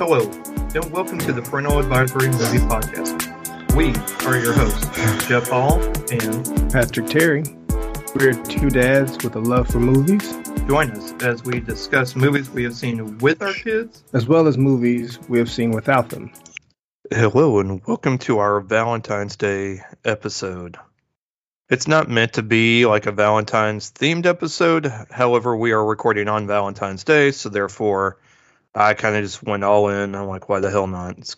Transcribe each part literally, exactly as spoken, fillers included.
Hello, and welcome to the Parental Advisory Movie Podcast. We are your hosts, Jeff Hall and Patrick Terry. We're two dads with a love for movies. Join us as we discuss movies we have seen with our kids, as well as movies we have seen without them. Hello, and welcome to our Valentine's Day episode. It's not meant to be like a Valentine's-themed episode. However, we are recording on Valentine's Day, so therefore I kind of just went all in. I'm like, why the hell not?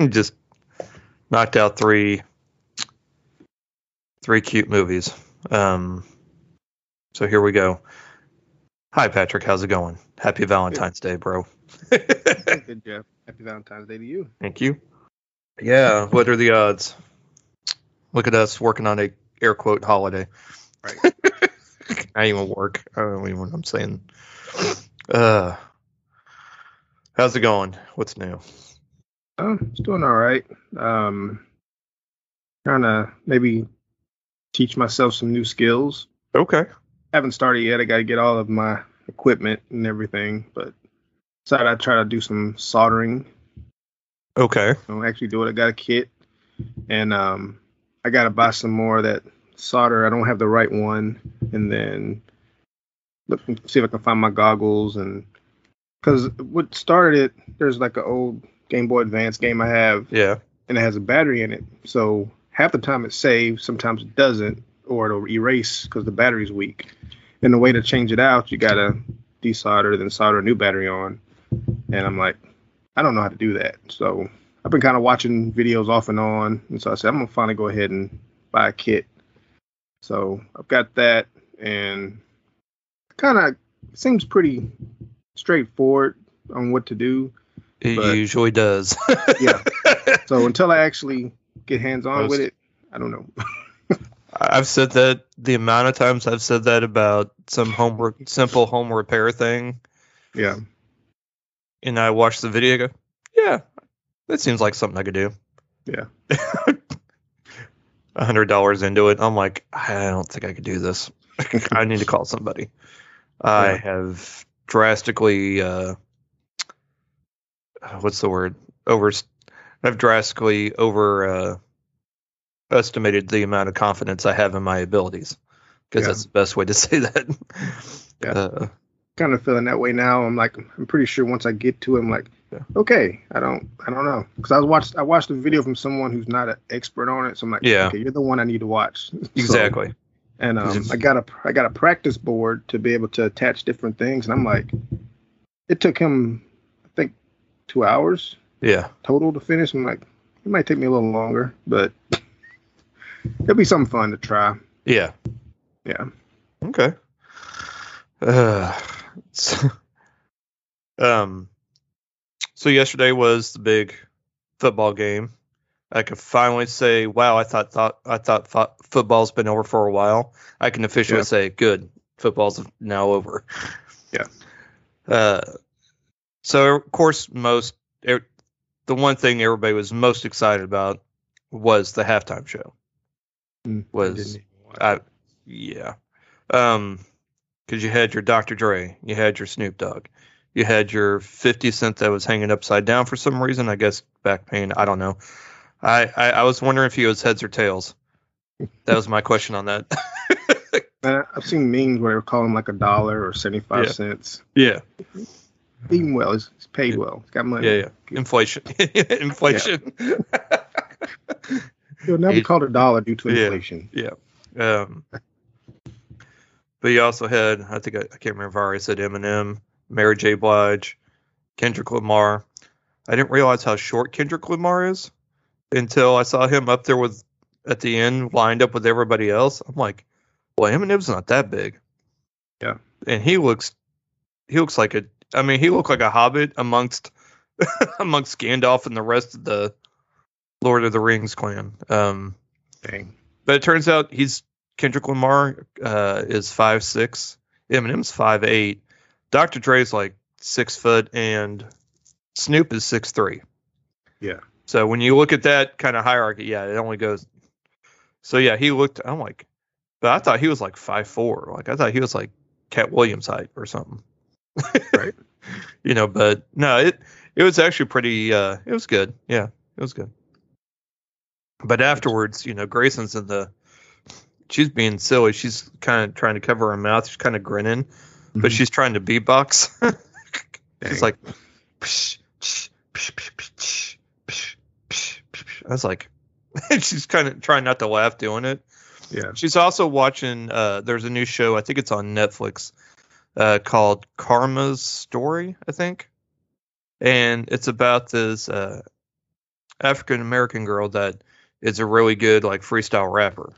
Just knocked out three three cute movies. Um, so here we go. Hi, Patrick. How's it going? Happy Valentine's Good. Day, bro. Good, Jeff. Happy Valentine's Day to you. Thank you. Yeah, what are the odds? Look at us working on a air quote holiday. Right. I don't even work. I don't even know what I'm saying. Uh. How's it going? What's new? Oh, it's doing all right. Um, trying to maybe teach myself some new skills. Okay. Haven't started yet. I got to get all of my equipment and everything, but decided I'd try to do some soldering. Okay. So I actually do it. I got a kit, and um, I got to buy some more of that solder. I don't have the right one, and then look see if I can find my goggles and. Because what started it, there's like an old Game Boy Advance game I have. Yeah. And it has a battery in it. So half the time it's saved, sometimes it doesn't, or it'll erase because the battery's weak. And the way to change it out, you got to desolder, then solder a new battery on. And I'm like, I don't know how to do that. So I've been kind of watching videos off and on. And so I said, I'm going to finally go ahead and buy a kit. So I've got that. And kind of seems pretty straightforward on what to do. It usually does. Yeah. So until I actually get hands on with it, I don't know. I've said that the amount of times I've said that about some home re- simple home repair thing. Yeah. And I watched the video and go, yeah, that seems like something I could do. Yeah. A hundred dollars into it, I'm like, I don't think I could do this. I need to call somebody. Yeah. I have drastically uh what's the word over I've drastically over uh estimated the amount of confidence I have in my abilities, because yeah. That's the best way to say that. Yeah. Uh, kind of feeling that way now. I'm like, I'm pretty sure once I get to it, I'm like, yeah. Okay, I don't I don't know, because I watched I watched a video from someone who's not an expert on it, so I'm like, yeah, okay, you're the one I need to watch. Exactly. So, And um, I got a I got a practice board to be able to attach different things, and I'm like, it took him I think two hours, yeah, total to finish. I'm like, it might take me a little longer, but it'll be something fun to try. Yeah, yeah, okay. Uh, so, um, so yesterday was the big football game. I could finally say, wow, I thought thought I thought fo- football's been over for a while. I can officially yeah. say, good, football's now over. Yeah. Uh, so, of course, most er, the one thing everybody was most excited about was the halftime show. Mm, was I, I yeah. Um, because you had your Doctor Dre, you had your Snoop Dogg, you had your fifty cent that was hanging upside down for some reason. I guess back pain. I don't know. I, I, I was wondering if he was heads or tails. That was my question on that. I've seen memes where they call him like a dollar or seventy-five yeah. cents. Yeah. Even well, he's paid yeah. well. He's got money. Yeah, yeah. Inflation. Inflation. He'll now be called a dollar due to inflation. Yeah. yeah. Um, but you also had, I think, I, I can't remember if I already said Eminem, Mary J. Blige, Kendrick Lamar. I didn't realize how short Kendrick Lamar is until I saw him up there with at the end lined up with everybody else. I'm like, well, Eminem's not that big. Yeah. And he looks he looks like a I mean, he looked like a hobbit amongst amongst Gandalf and the rest of the Lord of the Rings clan. Um Dang. But it turns out he's Kendrick Lamar uh is five six. Eminem's five eight. Doctor Dre's like six foot and Snoop is six three. Yeah. So when you look at that kind of hierarchy, yeah, it only goes. So yeah, he looked. I'm like, but I thought he was like five four. Like I thought he was like Cat Williams height or something. Right. You know, but no, it It was actually pretty. Uh, it was good. Yeah, it was good. But afterwards, you know, Grayson's in the. She's being silly. She's kind of trying to cover her mouth. She's kind of grinning, mm-hmm. but she's trying to beatbox. She's like, psh, psh, psh, psh, psh, psh, psh, psh. I was like, she's kind of trying not to laugh doing it. Yeah. She's also watching. Uh, there's a new show. I think it's on Netflix uh, called Karma's Story. I think, and it's about this uh, African American girl that is a really good like freestyle rapper.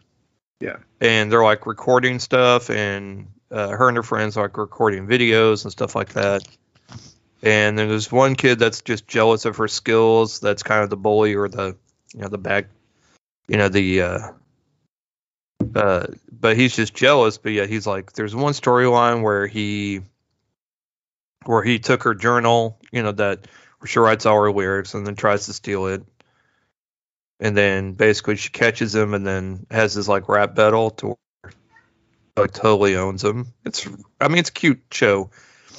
Yeah. And they're like recording stuff, and uh, her and her friends are like recording videos and stuff like that. And then there's one kid that's just jealous of her skills. That's kind of the bully or the, you know, the back, you know, the, uh, uh, but he's just jealous. But yeah, he's like, there's one storyline where he, where he took her journal, you know, that where she writes all her lyrics and then tries to steal it. And then basically she catches him and then has this like rap battle to like totally owns him. It's, I mean, it's a cute show.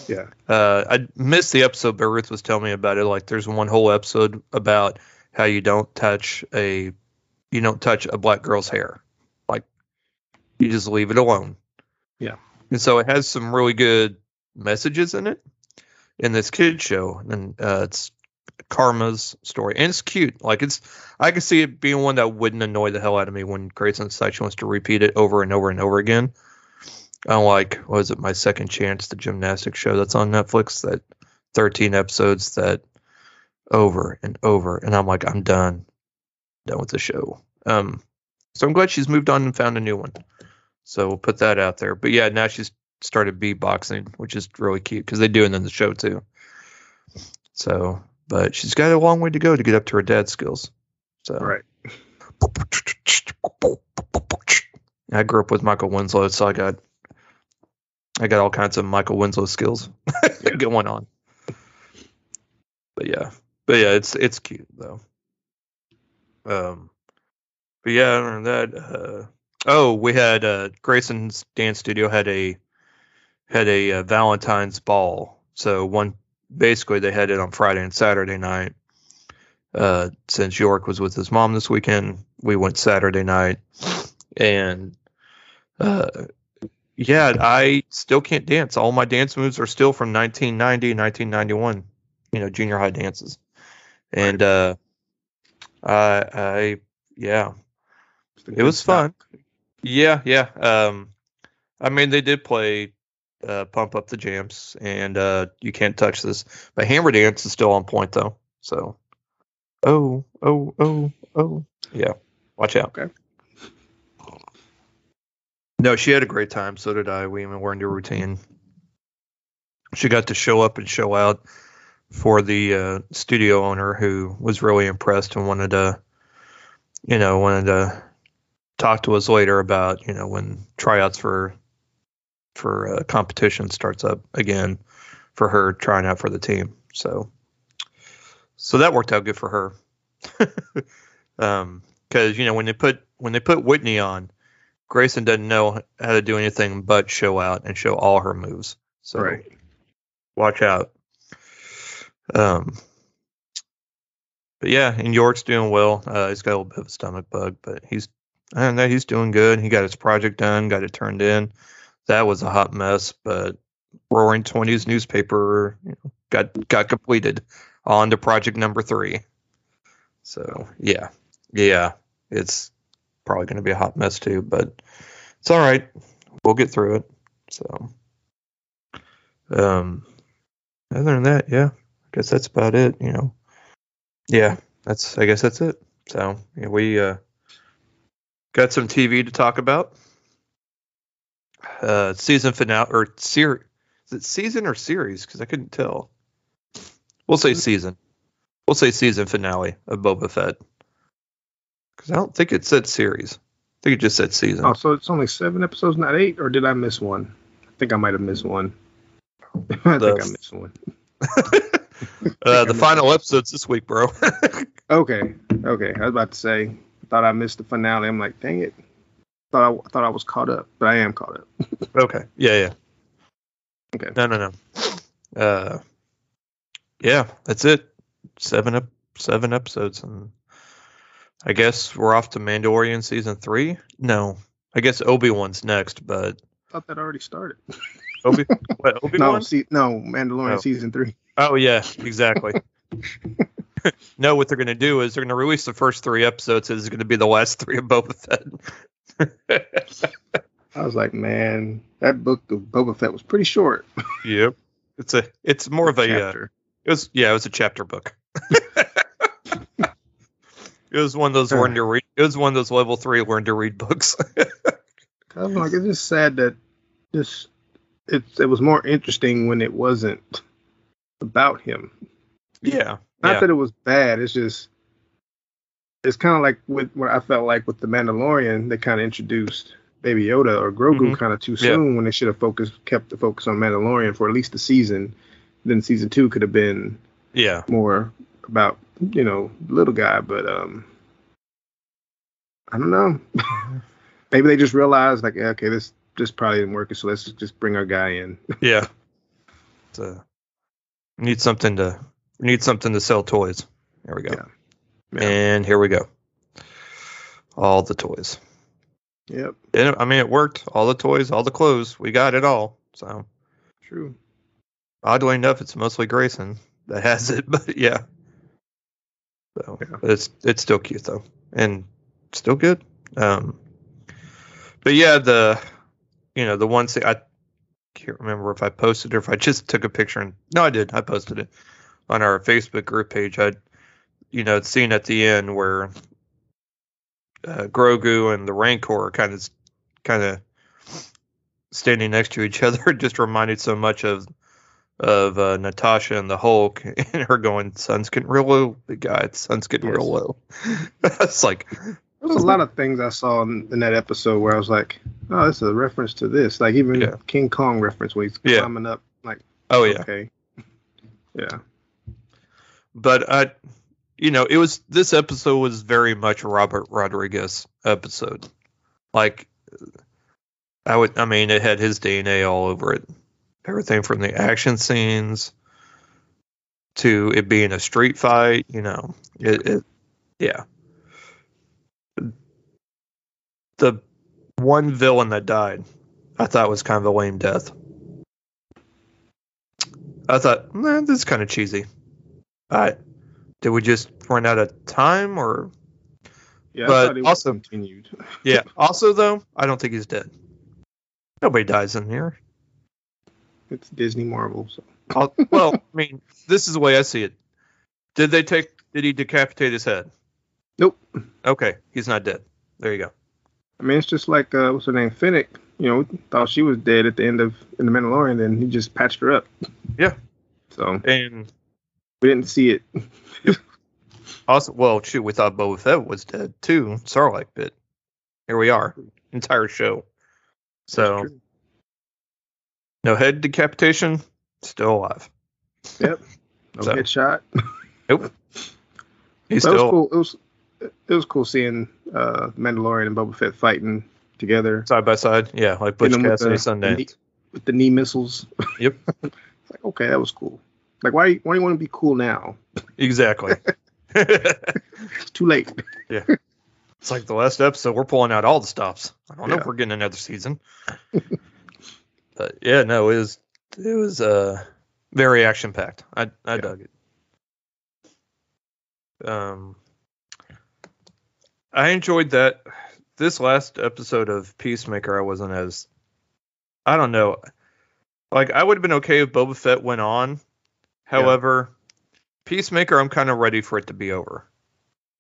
Yeah. Uh, I missed the episode, but Ruth was telling me about it. Like there's one whole episode about how you don't touch a, you don't touch a black girl's hair. Like you just leave it alone. Yeah. And so it has some really good messages in it in this kid show. And uh, it's, Karma's Story, and it's cute. Like it's, I can see it being one that wouldn't annoy the hell out of me when Grayson decides she wants to repeat it over and over and over again. I'm like, what was it, My Second Chance, the gymnastics show that's on Netflix, that thirteen episodes that over and over, and I'm like, I'm done, done with the show. Um, so I'm glad she's moved on and found a new one. So we'll put that out there. But yeah, now she's started beatboxing, which is really cute because they do it in the show too. So. But she's got a long way to go to get up to her dad's skills. So. Right. I grew up with Michael Winslow, so I got I got all kinds of Michael Winslow skills yeah. going on. But yeah, but yeah, it's it's cute though. Um, but yeah, other than that, uh, oh, we had uh, Grayson's dance studio had a had a uh, Valentine's ball, so one. Basically, they had it on Friday and Saturday night. Uh, since York was with his mom this weekend, we went Saturday night. And, uh, yeah, I still can't dance. All my dance moves are still from nineteen ninety, nineteen ninety-one, you know, junior high dances. And, uh, I, I yeah, it was fun. Yeah, yeah. Um, I mean, they did play... Uh, pump up the jams, and uh, you can't touch this. But Hammer Dance is still on point, though. So, oh, oh, oh, oh, yeah. Watch out. Okay. No, she had a great time. So did I. We even learned a routine. She got to show up and show out for the uh, studio owner, who was really impressed and wanted to, you know, wanted to talk to us later about, you know, when tryouts for. for uh, competition starts up again for her trying out for the team. So, so that worked out good for her. um, cause you know, when they put, when they put Whitney on, Grayson doesn't know how to do anything but show out and show all her moves. So right. Watch out. Um, but yeah, and York's doing well. Uh, he's got a little bit of a stomach bug, but he's, I don't know. He's doing good. He got his project done, got it turned in. That was a hot mess, but Roaring Twenties newspaper you know, got got completed on to project number three. So yeah, yeah, it's probably going to be a hot mess too, but it's all right. We'll get through it. So, um, other than that, yeah, I guess that's about it. You know, yeah, that's I guess that's it. So yeah, we uh, got some T V to talk about. Uh, season finale or series? Is it season or series? Because I couldn't tell. We'll say season. We'll say season finale of Boba Fett. Because I don't think it said series. I think it just said season. Oh, so it's only seven episodes, not eight? Or did I miss one? I think I might have missed one. I the, think I missed one. uh, the final episode's this week, bro. okay. Okay. I was about to say, I thought I missed the finale. I'm like, dang it. Thought I thought I was caught up, but I am caught up. okay. Yeah, yeah. Okay. No, no, no. Uh, yeah, that's it. Seven up, seven episodes, and I guess we're off to Mandalorian season three. No, I guess Obi-Wan's next, but I thought that already started. Obi, what, Obi-Wan? No, see, no, Mandalorian oh. season three. Oh yeah, exactly. No, what they're going to do is they're going to release the first three episodes. It's going to be the last three of Boba Fett. I was like, man, that book of Boba Fett was pretty short. Yep, it's a, it's more of a, a uh, it was, yeah, it was a chapter book. It was one of those learn to read. It was one of those level three learn to read books. I'm like, it's just sad that this, it, it was more interesting when it wasn't about him. Yeah. Not yeah. that it was bad. It's just, it's kind of like with what I felt like with the Mandalorian. They kind of introduced Baby Yoda or Grogu mm-hmm. kind of too soon yeah. when they should have focused, kept the focus on Mandalorian for at least a season. Then season two could have been yeah more about, you know, little guy. But um, I don't know. Maybe they just realized like, okay, this this probably didn't work, so let's just bring our guy in. Yeah. So need something to. We need something to sell toys. Here we go. Yeah. Yeah. And here we go. All the toys. Yep. And, I mean, it worked. All the toys, all the clothes. We got it all. So true. Oddly enough, it's mostly Grayson that has it, but yeah. So yeah. But it's it's still cute though, and still good. Um, but yeah, the you know the one thing I can't remember if I posted or if I just took a picture and no, I did. I posted it. On our Facebook group page, I'd, you know, seen at the end where uh, Grogu and the Rancor kind of, kind of standing next to each other, just reminded so much of, of uh, Natasha and the Hulk, and her going, "Sun's getting real low, big guy. Sun's getting yes. real low." It's like there was a lot of things I saw in, in that episode where I was like, "Oh, this is a reference to this." Like even yeah. King Kong reference where he's yeah. climbing up. Like, oh yeah, okay, yeah. But I, you know, it was this episode was very much Robert Rodriguez episode. Like, I would, I mean, it had his D N A all over it. Everything from the action scenes to it being a street fight. You know, it, it yeah. The one villain that died, I thought was kind of a lame death. I thought, man, this is kind of cheesy. Uh, did we just run out of time or? Yeah, but I also continued. Yeah. Also, though, I don't think he's dead. Nobody dies in here. It's Disney Marvel. So. I'll, well, I mean, this is the way I see it. Did they take? Did he decapitate his head? Nope. Okay, he's not dead. There you go. I mean, it's just like uh, what's her name, Finnick. You know, we thought she was dead at the end of in the Mandalorian, then he just patched her up. Yeah. So and. We didn't see it. Also, well, shoot, we thought Boba Fett was dead too. Sarlacc bit. Here we are, entire show. So, no head decapitation, still alive. Yep. No so. Headshot. Nope. He's still. It was cool. It was it was cool seeing uh, Mandalorian and Boba Fett fighting together side by side. Yeah, like Butch Cassidy Sundance with the knee missiles. Yep. It's like okay, that was cool. Like, why, why do you want to be cool now? Exactly. It's too late. Yeah. It's like the last episode. We're pulling out all the stops. I don't yeah. know if we're getting another season. But, yeah, no, it was, it was uh, very action-packed. I, I yeah. dug it. Um, I enjoyed that. This last episode of Peacemaker, I wasn't as... I don't know. Like, I would have been okay if Boba Fett went on. However, yeah. Peacemaker, I'm kind of ready for it to be over.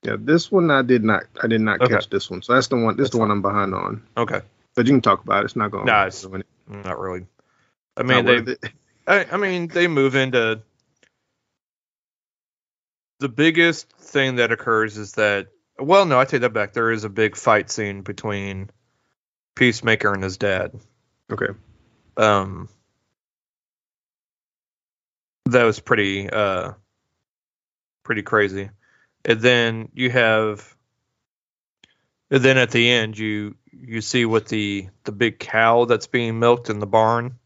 Yeah, this one I did not, I did not okay. catch this one, so that's the one. This is the one I'm behind on. Okay, but you can talk about it. It's not going. Nah, it's not really. I mean, they. I, I mean, they move into the biggest thing that occurs is that. Well, no, I take that back. There is a big fight scene between Peacemaker and his dad. Okay. Um. That was pretty, uh, pretty crazy. And then you have, and then at the end, you you see what the the big cow that's being milked in the barn.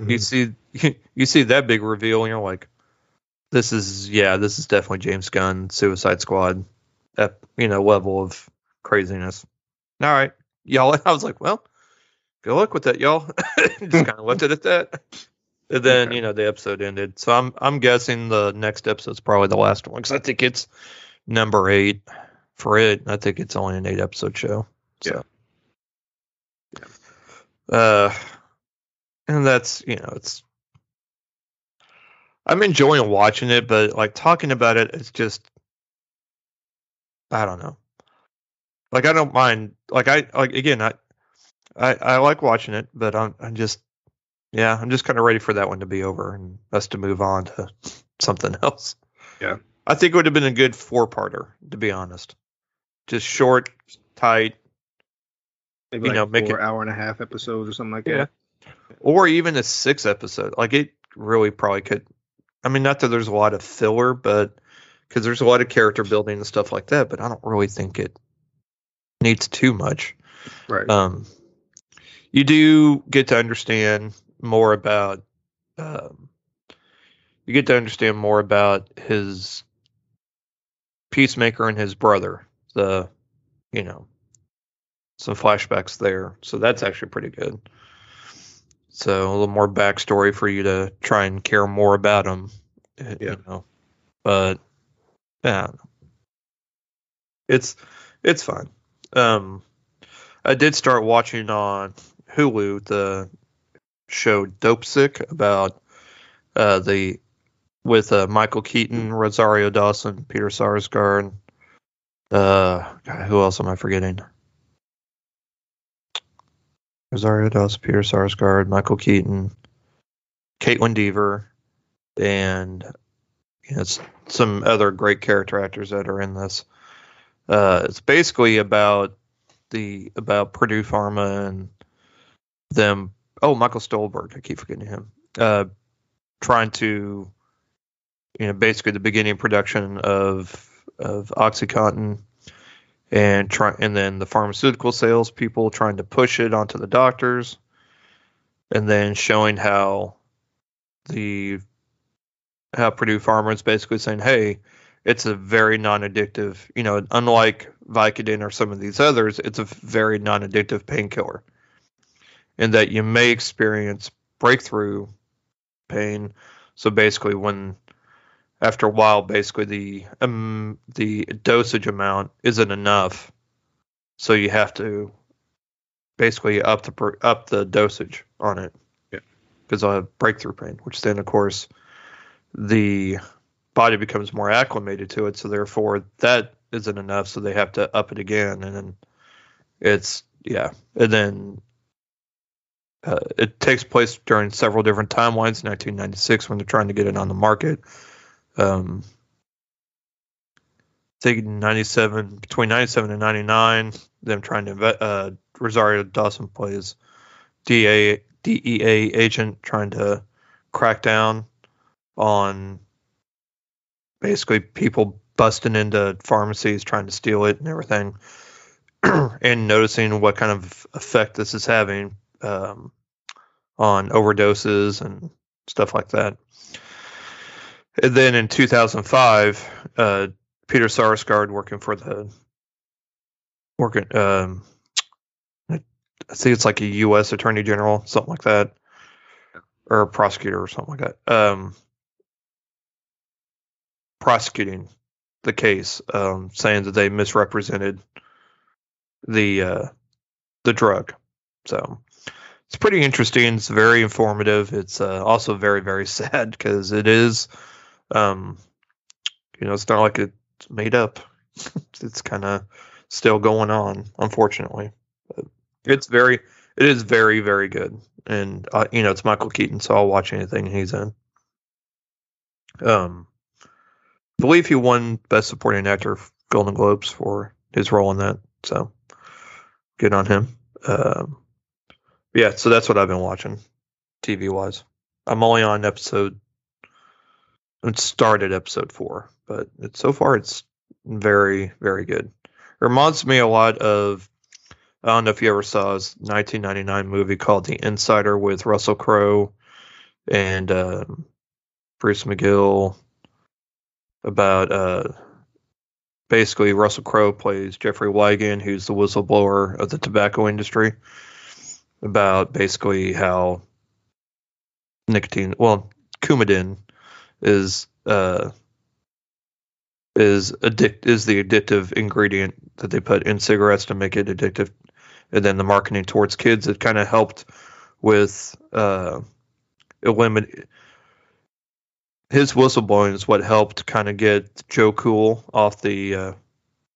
Mm-hmm. You see, you see that big reveal, and you're like, this is, yeah, this is definitely James Gunn, Suicide Squad, you know, level of craziness. All right, y'all. I was like, well, good luck with that, y'all. Just kind of left it at that. And then, okay. you know, the episode ended. So I'm I'm guessing the next episode's probably the last one, because I think it's number eight for it. I think it's only an eight episode show. So. Yeah. yeah. Uh, and that's, you know, it's. I'm enjoying watching it, but like talking about it, it's just. I don't know. Like, I don't mind. Like, I, like, again, I, I, I like watching it, but I'm, I'm just. Yeah, I'm just kind of ready for that one to be over and us to move on to something else. Yeah. I think it would have been a good four-parter, to be honest. Just short, tight. Maybe you like know, make four it, hour and a half episodes or something like yeah. that. Or even a six episode. Like, it really probably could. I mean, not that there's a lot of filler, but because there's a lot of character building and stuff like that, but I don't really think it needs too much. Right. Um, you do get to understand... more about um, you get to understand more about his Peacemaker and his brother, the you know some flashbacks there, so that's actually pretty good. So a little more backstory for you to try and care more about him, yeah. you know but yeah it's it's fine. um I did start watching on Hulu the show Dope Sick about uh the with uh Michael Keaton, Rosario Dawson, Peter Sarsgaard, uh God, who else am I forgetting? Rosario Dawson, Peter Sarsgaard, Michael Keaton, Caitlin Deaver, and you know, some other great character actors that are in this. Uh it's basically about the about Purdue Pharma and them. Oh, Michael Stolberg. I keep forgetting him. Uh, trying to, you know, basically the beginning production of of OxyContin, and try, and then the pharmaceutical sales people trying to push it onto the doctors, and then showing how the how Purdue Pharma is basically saying, hey, it's a very non-addictive, you know, unlike Vicodin or some of these others, it's a very non-addictive painkiller. And that you may experience breakthrough pain. So basically, when after a while, basically the um, the dosage amount isn't enough, so you have to basically up the up the dosage on it. Yeah, because I have breakthrough pain, which then of course the body becomes more acclimated to it. So therefore, that isn't enough, so they have to up it again, and then it's yeah, and then. Uh, it takes place during several different timelines. nineteen ninety-six, when they're trying to get it on the market. Um, I think ninety-seven, between ninety-seven and ninety-nine, them trying to uh, Rosario Dawson plays D A, D E A agent trying to crack down on basically people busting into pharmacies trying to steal it and everything, and noticing what kind of effect this is having. Um, on overdoses and stuff like that. And then in two thousand five, uh, Peter Sarsgaard working for the working, um, I think it's like a U S Attorney General, something like that, or a prosecutor or something like that, um, prosecuting the case, um, saying that they misrepresented the uh, the drug. So. It's pretty interesting. It's very informative. It's uh, also very, very sad because it is, um, you know, it's not like it's made up. It's kind of still going on, unfortunately. But it's very, it is very, very good. And, uh, you know, it's Michael Keaton, so I'll watch anything he's in. Um, I believe he won Best Supporting Actor Golden Globes for his role in that. So good on him. Um, Yeah, so that's what I've been watching, T V-wise. I'm only on episode... It started episode four, but it's, so far it's very, very good. It reminds me a lot of... I don't know if you ever saw this nineteen ninety-nine movie called The Insider with Russell Crowe and um, Bruce McGill, about uh, basically Russell Crowe plays Jeffrey Wigand, who's the whistleblower of the tobacco industry, about basically how nicotine, well, Coumadin is uh, is addict is the addictive ingredient that they put in cigarettes to make it addictive, and then the marketing towards kids, it kind of helped with uh, eliminate. His whistleblowing is what helped kind of get Joe Cool off the uh,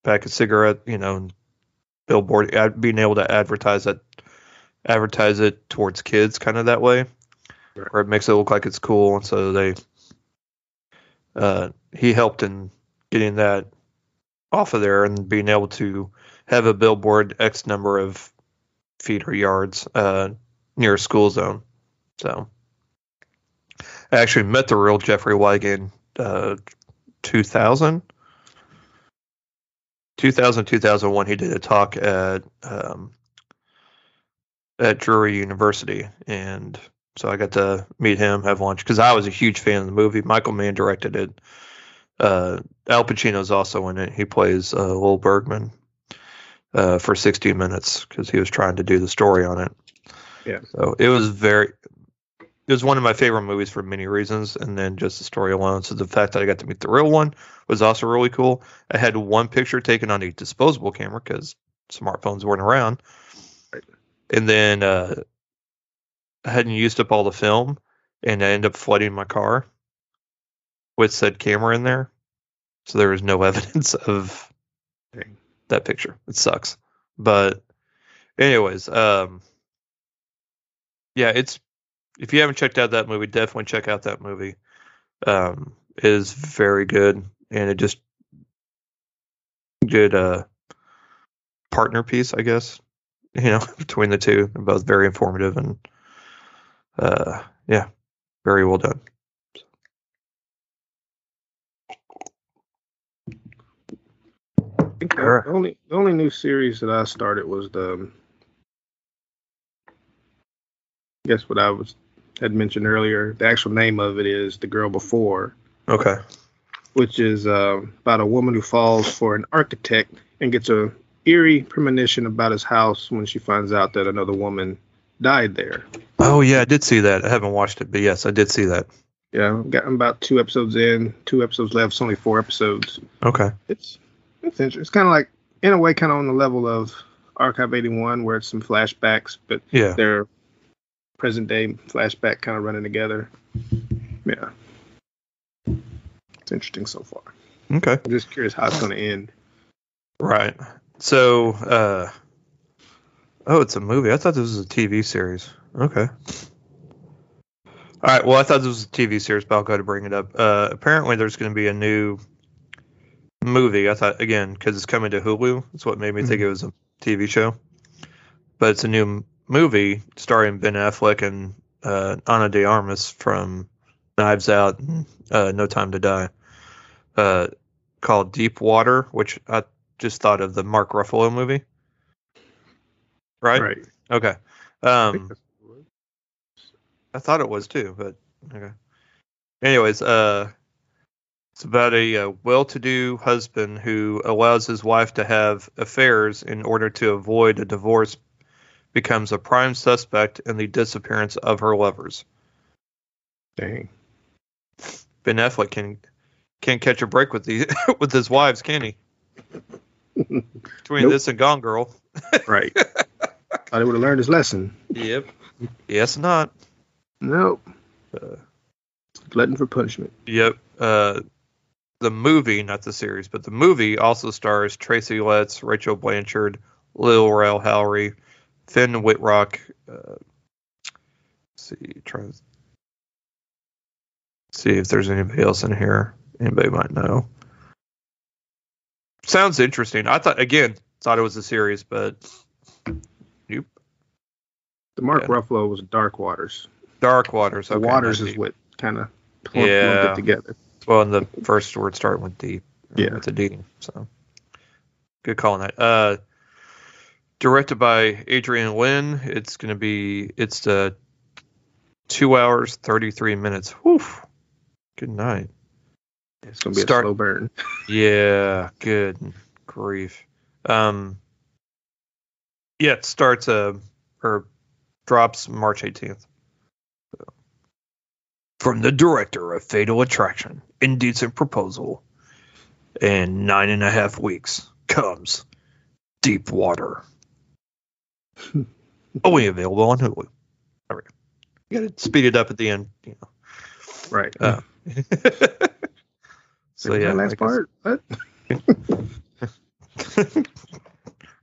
pack of cigarette, you know, and billboard, ad- being able to advertise that, advertise it towards kids kind of that way, right, where it makes it look like it's cool. And so they, uh, he helped in getting that off of there and being able to have a billboard X number of feet or yards uh, near a school zone. So. I actually met the real Jeffrey Wigand uh, two thousand, two thousand, two thousand one. He did a talk at um, at Drury University, and so I got to meet him, have lunch, because I was a huge fan of the movie. Michael Mann directed it. Uh, Al Pacino's also in it. He plays uh, Lil Bergman uh, for sixty minutes because he was trying to do the story on it. Yeah. So it was very... It was one of my favorite movies for many reasons, and then just the story alone. So the fact that I got to meet the real one was also really cool. I had one picture taken on a disposable camera because smartphones weren't around. And then uh, I hadn't used up all the film, and I ended up flooding my car with said camera in there. So there was no evidence of that picture. It sucks. But anyways, um, yeah, it's... If you haven't checked out that movie, definitely check out that movie. Um, it is very good, and it just good uh, partner piece, I guess. You know, between the two, they're both very informative and uh, yeah, very well done. Okay. All right. The only the only new series that I started was the. I guess what I was. Had mentioned earlier, the actual name of it is The Girl Before. Okay. Which is uh, about a woman who falls for an architect and gets a eerie premonition about his house when she finds out that another woman died there. Oh, yeah, I did see that. I haven't watched it, but yes, I did see that. Yeah, I've gotten about two episodes in, two episodes left, it's only four episodes. Okay. It's it's interesting. It's kind of like, in a way, kind of on the level of Archive eighty-one, where it's some flashbacks, but yeah. they're present day flashback kind of running together. Yeah. It's interesting so far. Okay. I'm just curious how it's going to end. Right. So, uh, oh, it's a movie. I thought this was a T V series. Okay. All right. Well, I thought this was a T V series, but I'll go to bring it up. Uh, apparently there's going to be a new movie. I thought, again, because it's coming to Hulu. That's what made me mm-hmm. think it was a T V show. But it's a new movie starring Ben Affleck and uh, Ana de Armas from Knives Out and uh, No Time to Die, uh, called Deep Water, which I just thought of the Mark Ruffalo movie. Right? Right. Okay. Um, I, I thought it was too, but okay. Anyways, uh, it's about a, a well-to-do husband who allows his wife to have affairs in order to avoid a divorce, becomes a prime suspect in the disappearance of her lovers. Dang. Ben Affleck can, can't catch a break with the with his wives, can he? Between nope. this and Gone Girl. Right. Thought he would have learned his lesson. Yep. Yes, not. Nope. Uh, Glutton for punishment. Yep. Uh, the movie, not the series, but the movie also stars Tracy Letts, Rachel Blanchard, Lil Rel Howery, Finn Whitrock, uh, see, try to see if there's anybody else in here. Anybody might know. Sounds interesting. I thought, again, thought it was a series, but nope. The Mark yeah. Ruffalo was Dark Waters. Dark Waters. Okay, the Waters is deep. What kind of plumped yeah. it together. Well, in the first word starting with D. Yeah. With a D. So good call on that. Uh, Directed by Adrian Lynn, it's going to be, it's uh, two hours, thirty-three minutes. Whew. Good night. It's gonna be Start, a slow burn. Yeah, good grief. Um, yeah, it starts uh, or drops March eighteenth. So. From the director of Fatal Attraction, Indecent Proposal, and nine and a half weeks comes Deep Water. Only available on Hulu. All right. You got to speed it up at the end, you know. Right. Uh, so yeah, last part. What?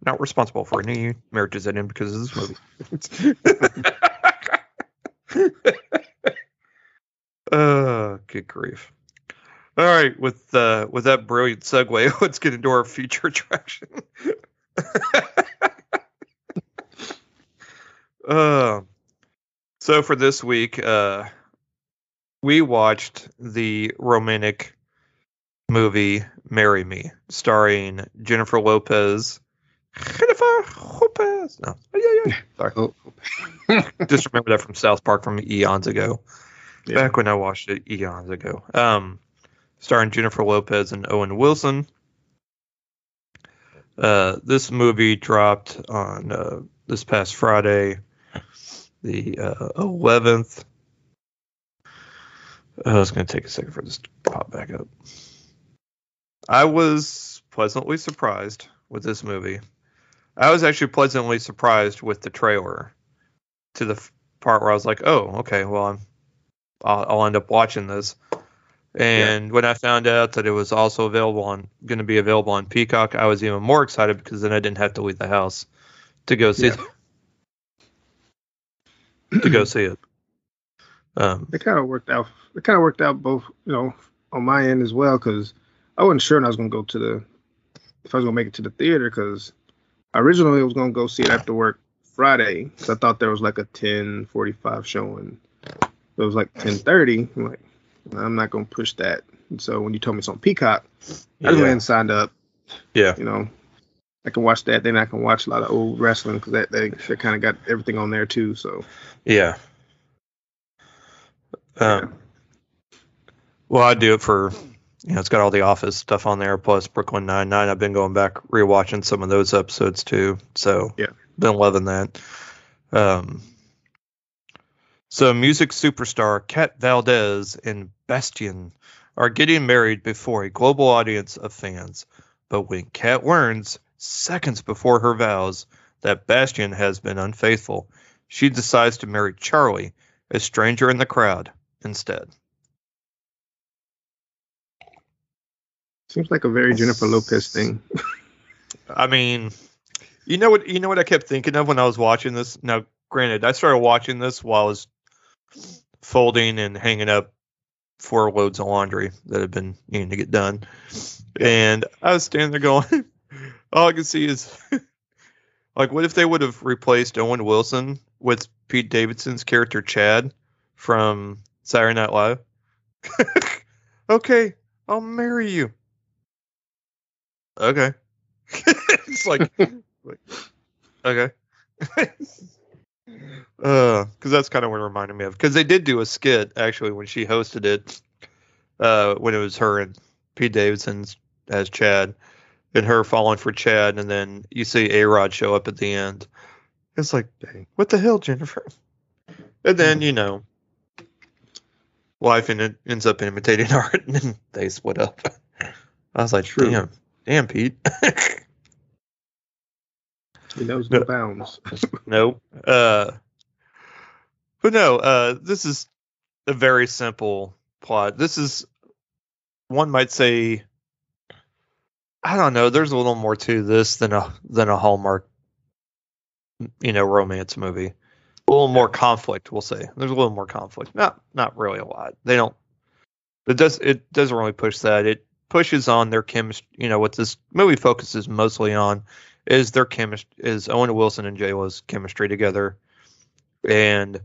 Not responsible for any marriages that end because of this movie. Oh, good grief! All right, with uh, with that brilliant segue, let's get into our feature attraction. Uh, so for this week, uh, we watched the romantic movie Marry Me, starring Jennifer Lopez. Jennifer Lopez. No. Oh, yeah, yeah. Sorry. Oh. Just remember that from South Park from eons ago. Yeah. Back when I watched it eons ago. Um, starring Jennifer Lopez and Owen Wilson. Uh, this movie dropped on uh, this past Friday, the uh, eleventh. Oh, it's going to take a second for this to pop back up. I was pleasantly surprised with this movie. I was actually pleasantly surprised with the trailer to the f- part where I was like, oh, okay, well, I'm, I'll, I'll end up watching this. And yeah. when I found out that it was also available on, going to be available on Peacock, I was even more excited because then I didn't have to leave the house to go see yeah. it. to go see it. Um, it kind of worked out. It kind of worked out both, you know, on my end as well, because I wasn't sure when I was going to go to the, if I was going to make it to the theater, because originally I was going to go see it after work Friday, because I thought there was like a ten forty-five showing. It was like ten thirty. I'm like, I'm not going to push that. And so when you told me it's on Peacock, yeah. I just went and signed up. Yeah. You know, I can watch that. Then I can watch a lot of old wrestling, because that, they, they kind of got everything on there too. So. Yeah. Um, yeah. Well, I do it for, you know, it's got all the Office stuff on there, plus Brooklyn Nine-Nine. I've been going back, rewatching some of those episodes too. So yeah, been loving that. Um, so music superstar Cat Valdez and Bastien are getting married before a global audience of fans. But when Cat learns, seconds before her vows, that Bastien has been unfaithful, she decides to marry Charlie, a stranger in the crowd, instead. Seems like a very Jennifer Lopez thing. I mean, you know what? You know what I kept thinking of when I was watching this. Now, granted, I started watching this while I was folding and hanging up four loads of laundry that had been needing to get done, and I was standing there going, "All I can see is." Like, what if they would have replaced Owen Wilson with Pete Davidson's character Chad from Saturday Night Live? Okay, I'll marry you. Okay. It's like, like okay. uh, because that's kind of what it reminded me of. Because they did do a skit, actually, when she hosted it, uh, when it was her and Pete Davidson as Chad. And her falling for Chad, and then you see A-Rod show up at the end. It's like, dang, what the hell, Jennifer? And then, you know, life in, ends up imitating art, and then they split up. I was like, True. damn, damn, Pete. He knows no bounds. Nope. Uh, but no, uh, this is a very simple plot. This is, one might say... I don't know. There's a little more to this than a than a Hallmark, you know, romance movie. A little more conflict, we'll say. There's a little more conflict. Not not really a lot. They don't. It does. It doesn't really push that. It pushes on their chemistry. You know, what this movie focuses mostly on is their chemistry. Is Owen Wilson and J-Lo's chemistry together? And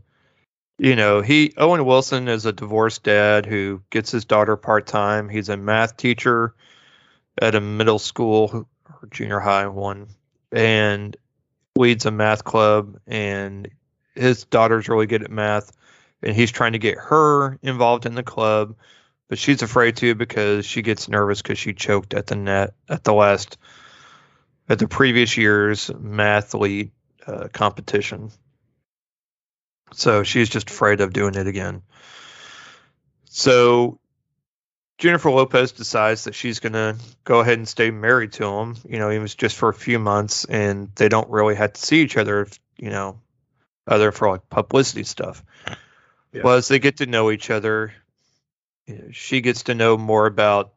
you know, he Owen Wilson is a divorced dad who gets his daughter part time. He's a math teacher at a middle school or junior high one, and leads a math club, and his daughter's really good at math, and he's trying to get her involved in the club, But she's afraid to because she gets nervous because she choked at the net at the last at the previous year's mathlete uh, competition. So she's just afraid of doing it again. So Jennifer Lopez decides that she's going to go ahead and stay married to him. You know, it was just for a few months and they don't really have to see each other, you know, other for like publicity stuff. Yeah. Well, as they get to know each other, you know, she gets to know more about,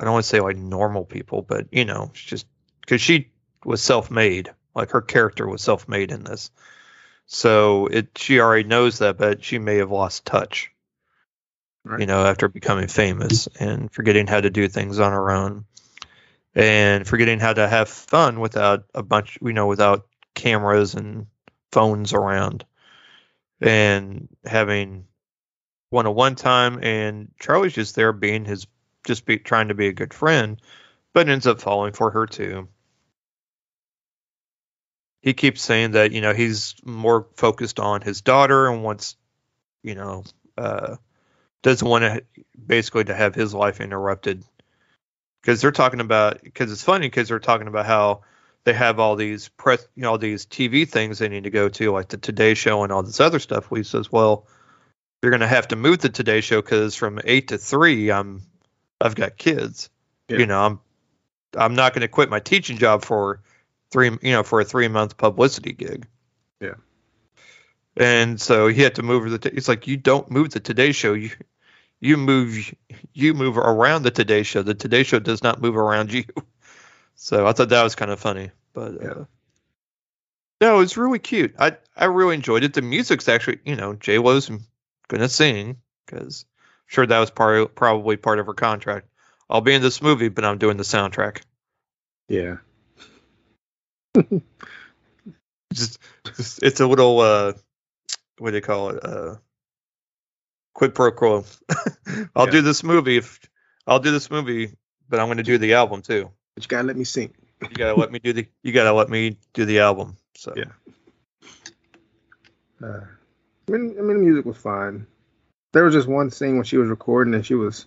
I don't want to say like normal people, but, you know, it's just because she was self-made, like her character was self-made in this. So it she already knows that, but she may have lost touch, right. You know, after becoming famous and forgetting how to do things on her own and forgetting how to have fun without a bunch, you know, without cameras and phones around and having one-on-one time. And Charlie's just there being his, just be trying to be a good friend, but ends up falling for her too. He keeps saying that, you know, he's more focused on his daughter and wants, you know, uh, doesn't want to basically to have his life interrupted because they're talking about because it's funny because they're talking about how they have all these press, you know, all these T V things they need to go to, like the Today Show and all this other stuff. He says, well, you're going to have to move the Today Show because from eight to three, I'm I've got kids, yeah. You know, I'm I'm not going to quit my teaching job for three, you know, for a three month publicity gig. Yeah. And so he had to move the, t- it's like, you don't move the Today Show. You, you move, you move around the Today Show. The Today Show does not move around you. So I thought that was kind of funny, but yeah. uh, no, it's really cute. I, I really enjoyed it. The music's actually, you know, J-Lo's going to sing because I'm sure that was part, probably part of her contract. I'll be in this movie, but I'm doing the soundtrack. Yeah. just, just it's a little uh what do you call it uh quid pro quo. I'll yeah. do this movie if I'll do this movie but I'm going to do the album too, but you gotta let me sing. you gotta let me do the you gotta let me do the album. So yeah uh, I mean, I mean the music was fine. There was just one scene when she was recording and she was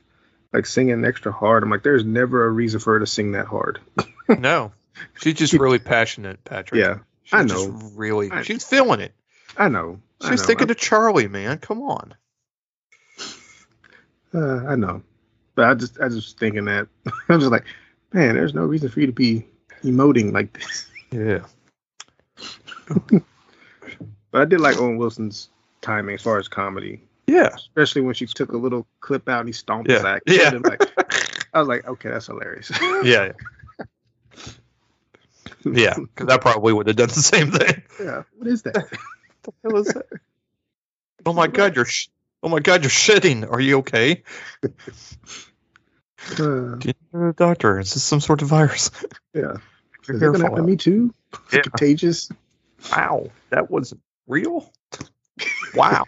like singing extra hard. I'm like, there's never a reason for her to sing that hard. No. She's just really passionate, Patrick. Yeah, she's I know. Just really, I, she's feeling it. I know. She's I know. thinking I, of Charlie, man. Come on. Uh, I know, but I just, I just was thinking that I was just like, man, there's no reason for you to be emoting like this. Yeah. But I did like Owen Wilson's timing as far as comedy. Yeah. Especially when she took a little clip out and he stomped yeah. his act. Yeah. Like, I was like, okay, that's hilarious. Yeah. yeah. Yeah, because I probably would have done the same thing. Yeah, what is that? What the hell is that? Oh my god, you're! Sh- oh my god, you're shitting. Are you okay? Uh, Do you know the doctor? Is this some sort of virus? Yeah. Is that happened to me too? Yeah. Contagious. Wow, that wasn't real. Wow.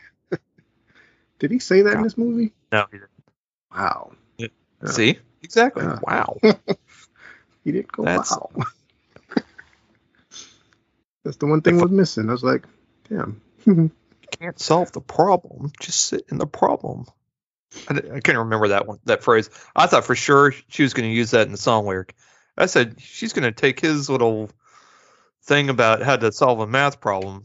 Did he say that wow. in this movie? No, he didn't. Wow. Yeah. See, exactly. Uh, wow. He didn't go That's, wow. That's the one thing I was missing. I was like, damn. You can't solve the problem. Just sit in the problem. I, I can't remember that one, that phrase. I thought for sure she was going to use that in the song lyric. I said, she's going to take his little thing about how to solve a math problem.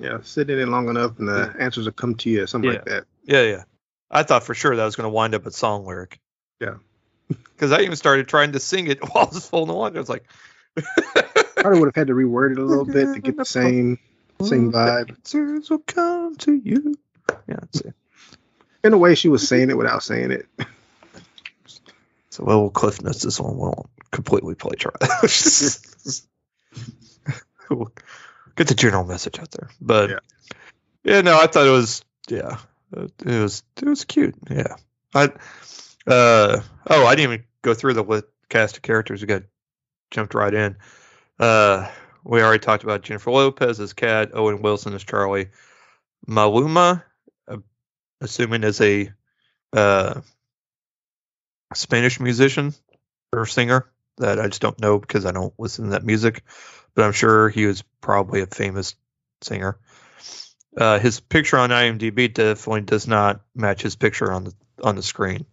Yeah, sit in it long enough and the yeah. answers will come to you or something yeah. like that. Yeah, yeah. I thought for sure that was going to wind up a song lyric. Yeah. Because I even started trying to sing it while I was folding the laundry. I was like... Probably would have had to reword it a little bit to get the same same vibe. Answers will come to you. Yeah, that's it. In a way, she was saying it without saying it. So, well, Cliff Notes, this one won't completely play try. We'll get the general message out there, but yeah. yeah, no, I thought it was yeah, it was it was cute. Yeah, I uh oh, I didn't even go through the cast of characters. We got jumped right in. Uh, we already talked about Jennifer Lopez as Cat, Owen Wilson as Charlie, Maluma, uh, assuming as a uh, Spanish musician or singer that I just don't know because I don't listen to that music, but I'm sure he was probably a famous singer. Uh, his picture on IMDb definitely does not match his picture on the on the screen.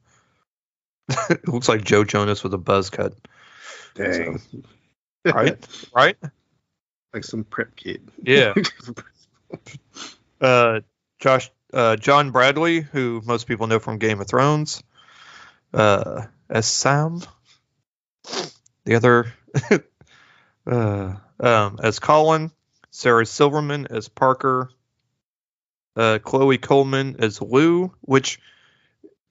It looks like Joe Jonas with a buzz cut. Dang. So, right? Right? Like some prep kid. Yeah. uh, Josh, uh, John Bradley, who most people know from Game of Thrones, uh, as Sam. The other, uh, um, as Colin. Sarah Silverman as Parker. Uh, Chloe Coleman as Lou, which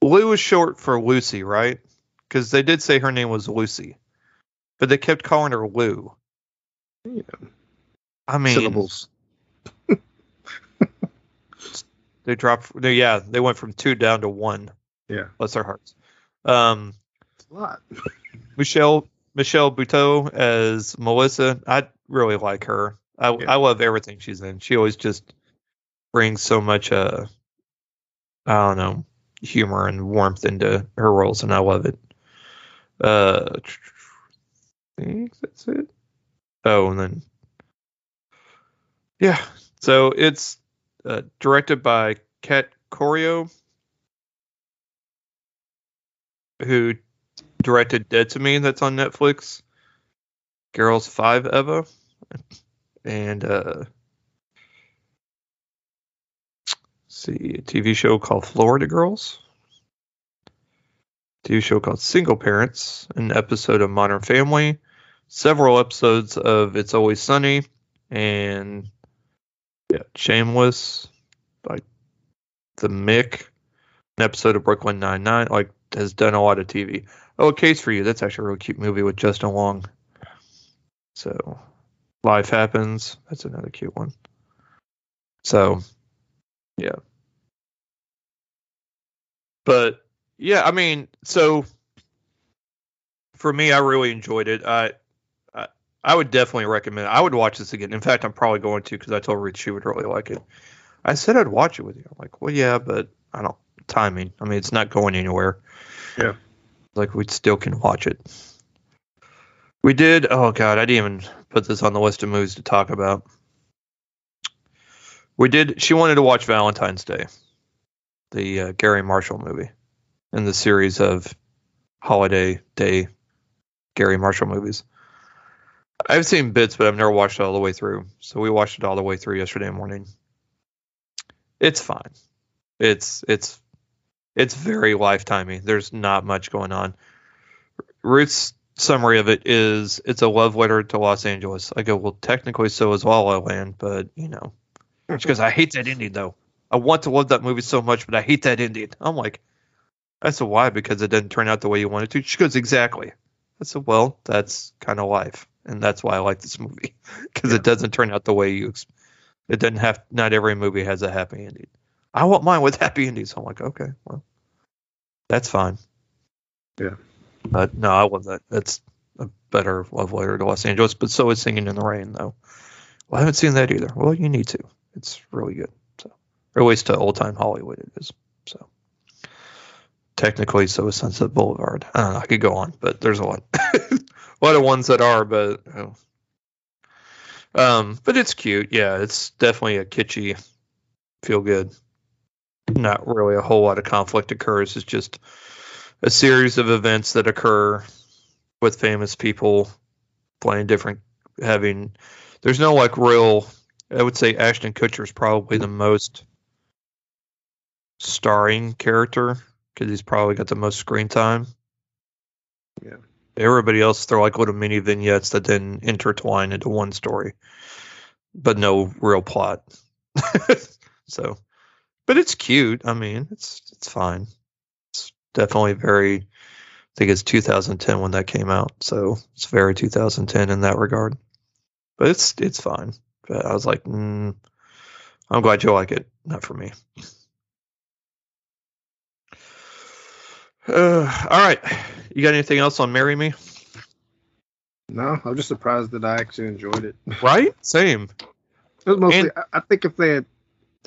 Lou is short for Lucy, right? Because they did say her name was Lucy, but they kept calling her Lou. Yeah. I mean, syllables. they dropped. They, yeah, they went from two down to one. Yeah, bless their hearts. Um, That's a lot. Michelle Michelle Buteau as Melissa. I really like her. I yeah. I love everything she's in. She always just brings so much uh, I don't know, humor and warmth into her roles, and I love it. Uh, I think that's it. Oh, and then yeah. So it's uh, directed by Cat Corio, who directed Dead to Me, that's on Netflix. Girls Five Eva, and uh, see a T V show called Florida Girls. T V show called Single Parents, an episode of Modern Family, several episodes of It's Always Sunny, and yeah, Shameless, like The Mick, an episode of Brooklyn Nine-Nine, like has done a lot of T V. Oh, A Case for You. That's actually a really cute movie with Justin Long. So Life Happens. That's another cute one. So, yeah. But, yeah, I mean, so for me, I really enjoyed it. I, I, I would definitely recommend it. I would watch this again. In fact, I'm probably going to, because I told Rich she would really like it. I said I'd watch it with you. I'm like, well, yeah, but I don't. Timing. I mean, it's not going anywhere. Yeah. Like, we still can watch it. We did. Oh, God. I didn't even put this on the list of movies to talk about. We did. She wanted to watch Valentine's Day, the uh, Gary Marshall movie, in the series of holiday day Gary Marshall movies. I've seen bits, but I've never watched it all the way through. So we watched it all the way through yesterday morning. It's fine. It's it's it's very lifetimey. There's not much going on. Ruth's summary of it is it's a love letter to Los Angeles. I go, well, technically so is La La Land, but you know. She goes, I hate that ending though. I want to love that movie so much, but I hate that ending. I'm like, that's a why, because it didn't turn out the way you wanted to. She goes, exactly. I said, well, that's kind of life, and that's why I like this movie, because yeah. It doesn't turn out the way you. It doesn't have. Not every movie has a happy ending. I want mine with happy endings. I'm like, okay, well, that's fine. Yeah. But no, I love that. That's a better love letter to Los Angeles. But so is Singing in the Rain, though. Well, I haven't seen that either. Well, you need to. It's really good. So, or at least to old-time Hollywood it is. So, technically, so is Sunset Boulevard. I don't know. I could go on, but there's a lot. a lot of ones that are, but oh. um, but it's cute. Yeah, it's definitely a kitschy feel-good. Not really a whole lot of conflict occurs. It's just a series of events that occur with famous people playing different, having, there's no like real, I would say Ashton Kutcher is probably the most starring character because he's probably got the most screen time. Yeah. Everybody else, they're like little mini vignettes that then intertwine into one story, but no real plot. So, but it's cute. I mean, it's it's fine. It's definitely very, I think it's two thousand ten when that came out. So it's very two thousand ten in that regard. But it's it's fine. But I was like, mm, I'm glad you like it. Not for me. Uh, all right. You got anything else on Marry Me? No, I'm just surprised that I actually enjoyed it. Right? Same. It was mostly, and, I, I think if they had,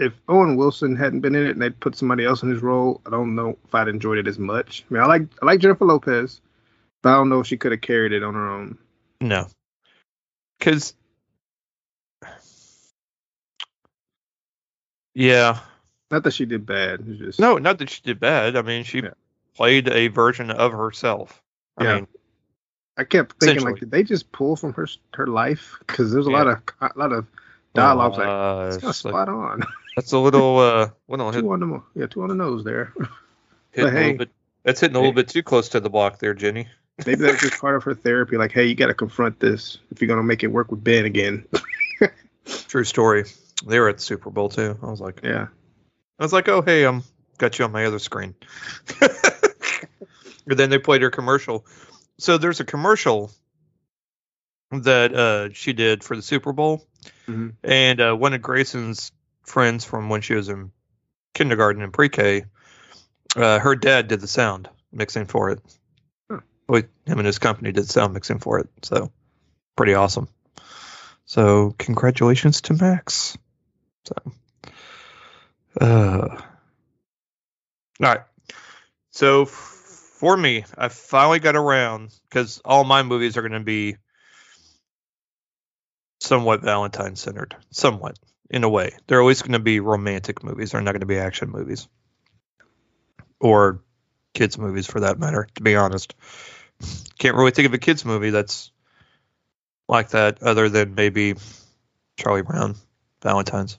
if Owen Wilson hadn't been in it and they'd put somebody else in his role, I don't know if I'd enjoyed it as much. I mean, I like I like Jennifer Lopez, but I don't know if she could have carried it on her own. No. Because Yeah. Not that she did bad. Just... No, not that she did bad. I mean, she yeah. played a version of herself. I yeah. mean, I kept thinking, like, did they just pull from her her life? Because there's a yeah. lot of a lot of dialogue. Uh, like, it's kind of spot like, on. That's a little uh, what on, two hit, on the yeah, two on the nose there. But hey, bit, that's hitting hey. a little bit too close to the block there, Jenny. Maybe that's just part of her therapy. Like, hey, you got to confront this if you're gonna make it work with Ben again. True story. They were at the Super Bowl too. I was like, yeah. I was like, oh, hey, um, got you on my other screen. And then they played her commercial. So there's a commercial that uh, she did for the Super Bowl. Mm-hmm. And uh, one of Grayson's friends from when she was in kindergarten and pre-K, uh, her dad did the sound mixing for it. Huh. Well, him and his company did sound mixing for it. So pretty awesome. So congratulations to Max. So. Uh, all right. So f- for me, I finally got around because all my movies are going to be somewhat Valentine centered, somewhat in a way. They're always going to be romantic movies. They're not going to be action movies or kids movies for that matter. To be honest, can't really think of a kids movie that's like that other than maybe Charlie Brown, Valentine's.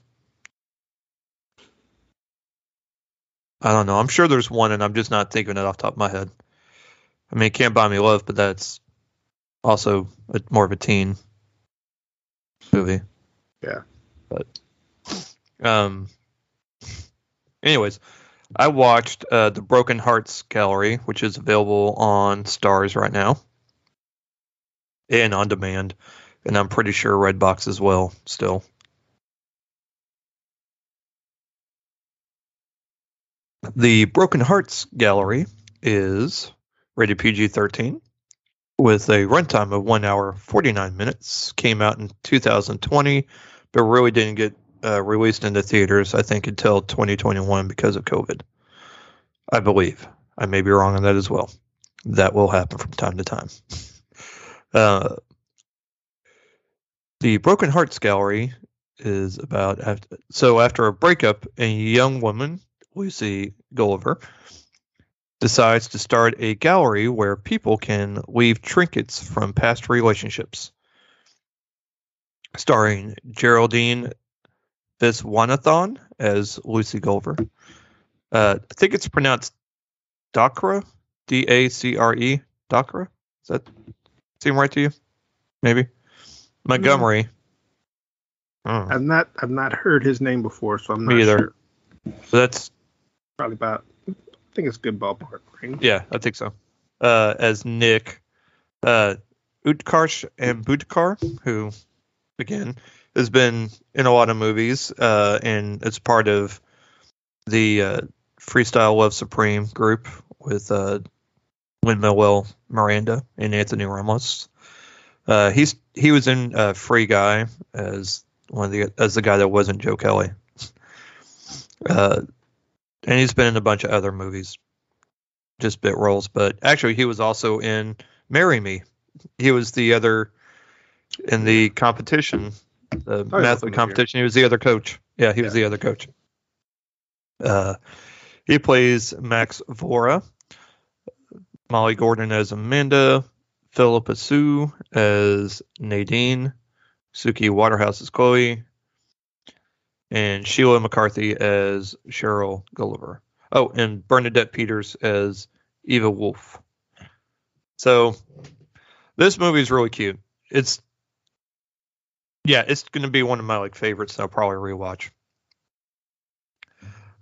I don't know. I'm sure there's one, and I'm just not thinking it off the top of my head. I mean, Can't Buy Me Love, but that's also a, more of a teen movie. Yeah. But, um. Anyways, I watched uh, The Broken Hearts Gallery, which is available on Starz right now and on demand, and I'm pretty sure Redbox as well still. The Broken Hearts Gallery is rated P G thirteen with a runtime of one hour, forty-nine minutes. Came out in two thousand twenty, but really didn't get uh, released into theaters, I think, until twenty twenty-one because of COVID. I believe. I may be wrong on that as well. That will happen from time to time. Uh, the Broken Hearts Gallery is about... After, so after a breakup, a young woman... Lucy Gulliver decides to start a gallery where people can leave trinkets from past relationships. Starring Geraldine Viswanathan as Lucy Gulliver. Uh, I think it's pronounced Dakra, D A C R E, Dakra. Does that seem right to you? Maybe. Montgomery. No. I've not I've not heard his name before, so I'm not Me either. sure. So that's probably about, I think it's good ballpark. Right? Yeah, I think so. Uh, as Nick, uh, Utkarsh Ambudkar, who, again, has been in a lot of movies, uh, and it's part of the uh, Freestyle Love Supreme group with uh, Lin-Manuel Miranda and Anthony Ramos. Uh, he's he was in uh, Free Guy as one of the as the guy that wasn't Joe Kelly, uh, and he's been in a bunch of other movies, just bit roles. But actually, he was also in "Marry Me." He was the other in the competition, the oh, math competition. He was the other coach. Yeah, he yeah. was the other coach. Uh, he plays Max Vora, Molly Gordon as Amanda, Philippa Sue as Nadine, Suki Waterhouse as Chloe, and Sheila McCarthy as Cheryl Gulliver. Oh, and Bernadette Peters as Eva Wolf. So this movie is really cute. It's yeah, it's going to be one of my like favorites that I'll probably rewatch.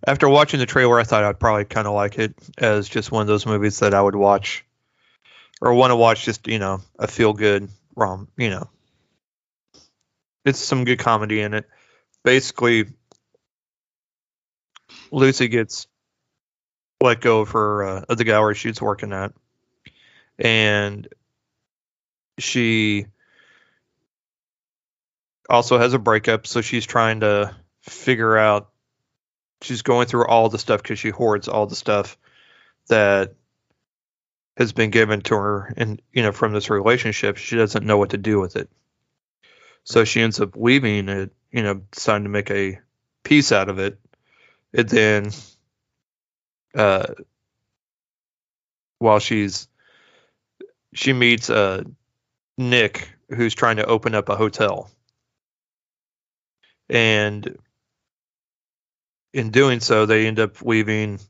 After watching the trailer, I thought I'd probably kind of like it as just one of those movies that I would watch or want to watch just, you know, a feel good rom, you know. It's some good comedy in it. Basically, Lucy gets let go of her uh, of the gallery she's working at, and she also has a breakup. So she's trying to figure out. She's going through all the stuff because she hoards all the stuff that has been given to her, and you know from this relationship, she doesn't know what to do with it. So she ends up leaving it. You know, deciding to make a piece out of it And then uh, while she's she meets uh, Nick, who's trying to open up a hotel. And in doing so, they end up leaving.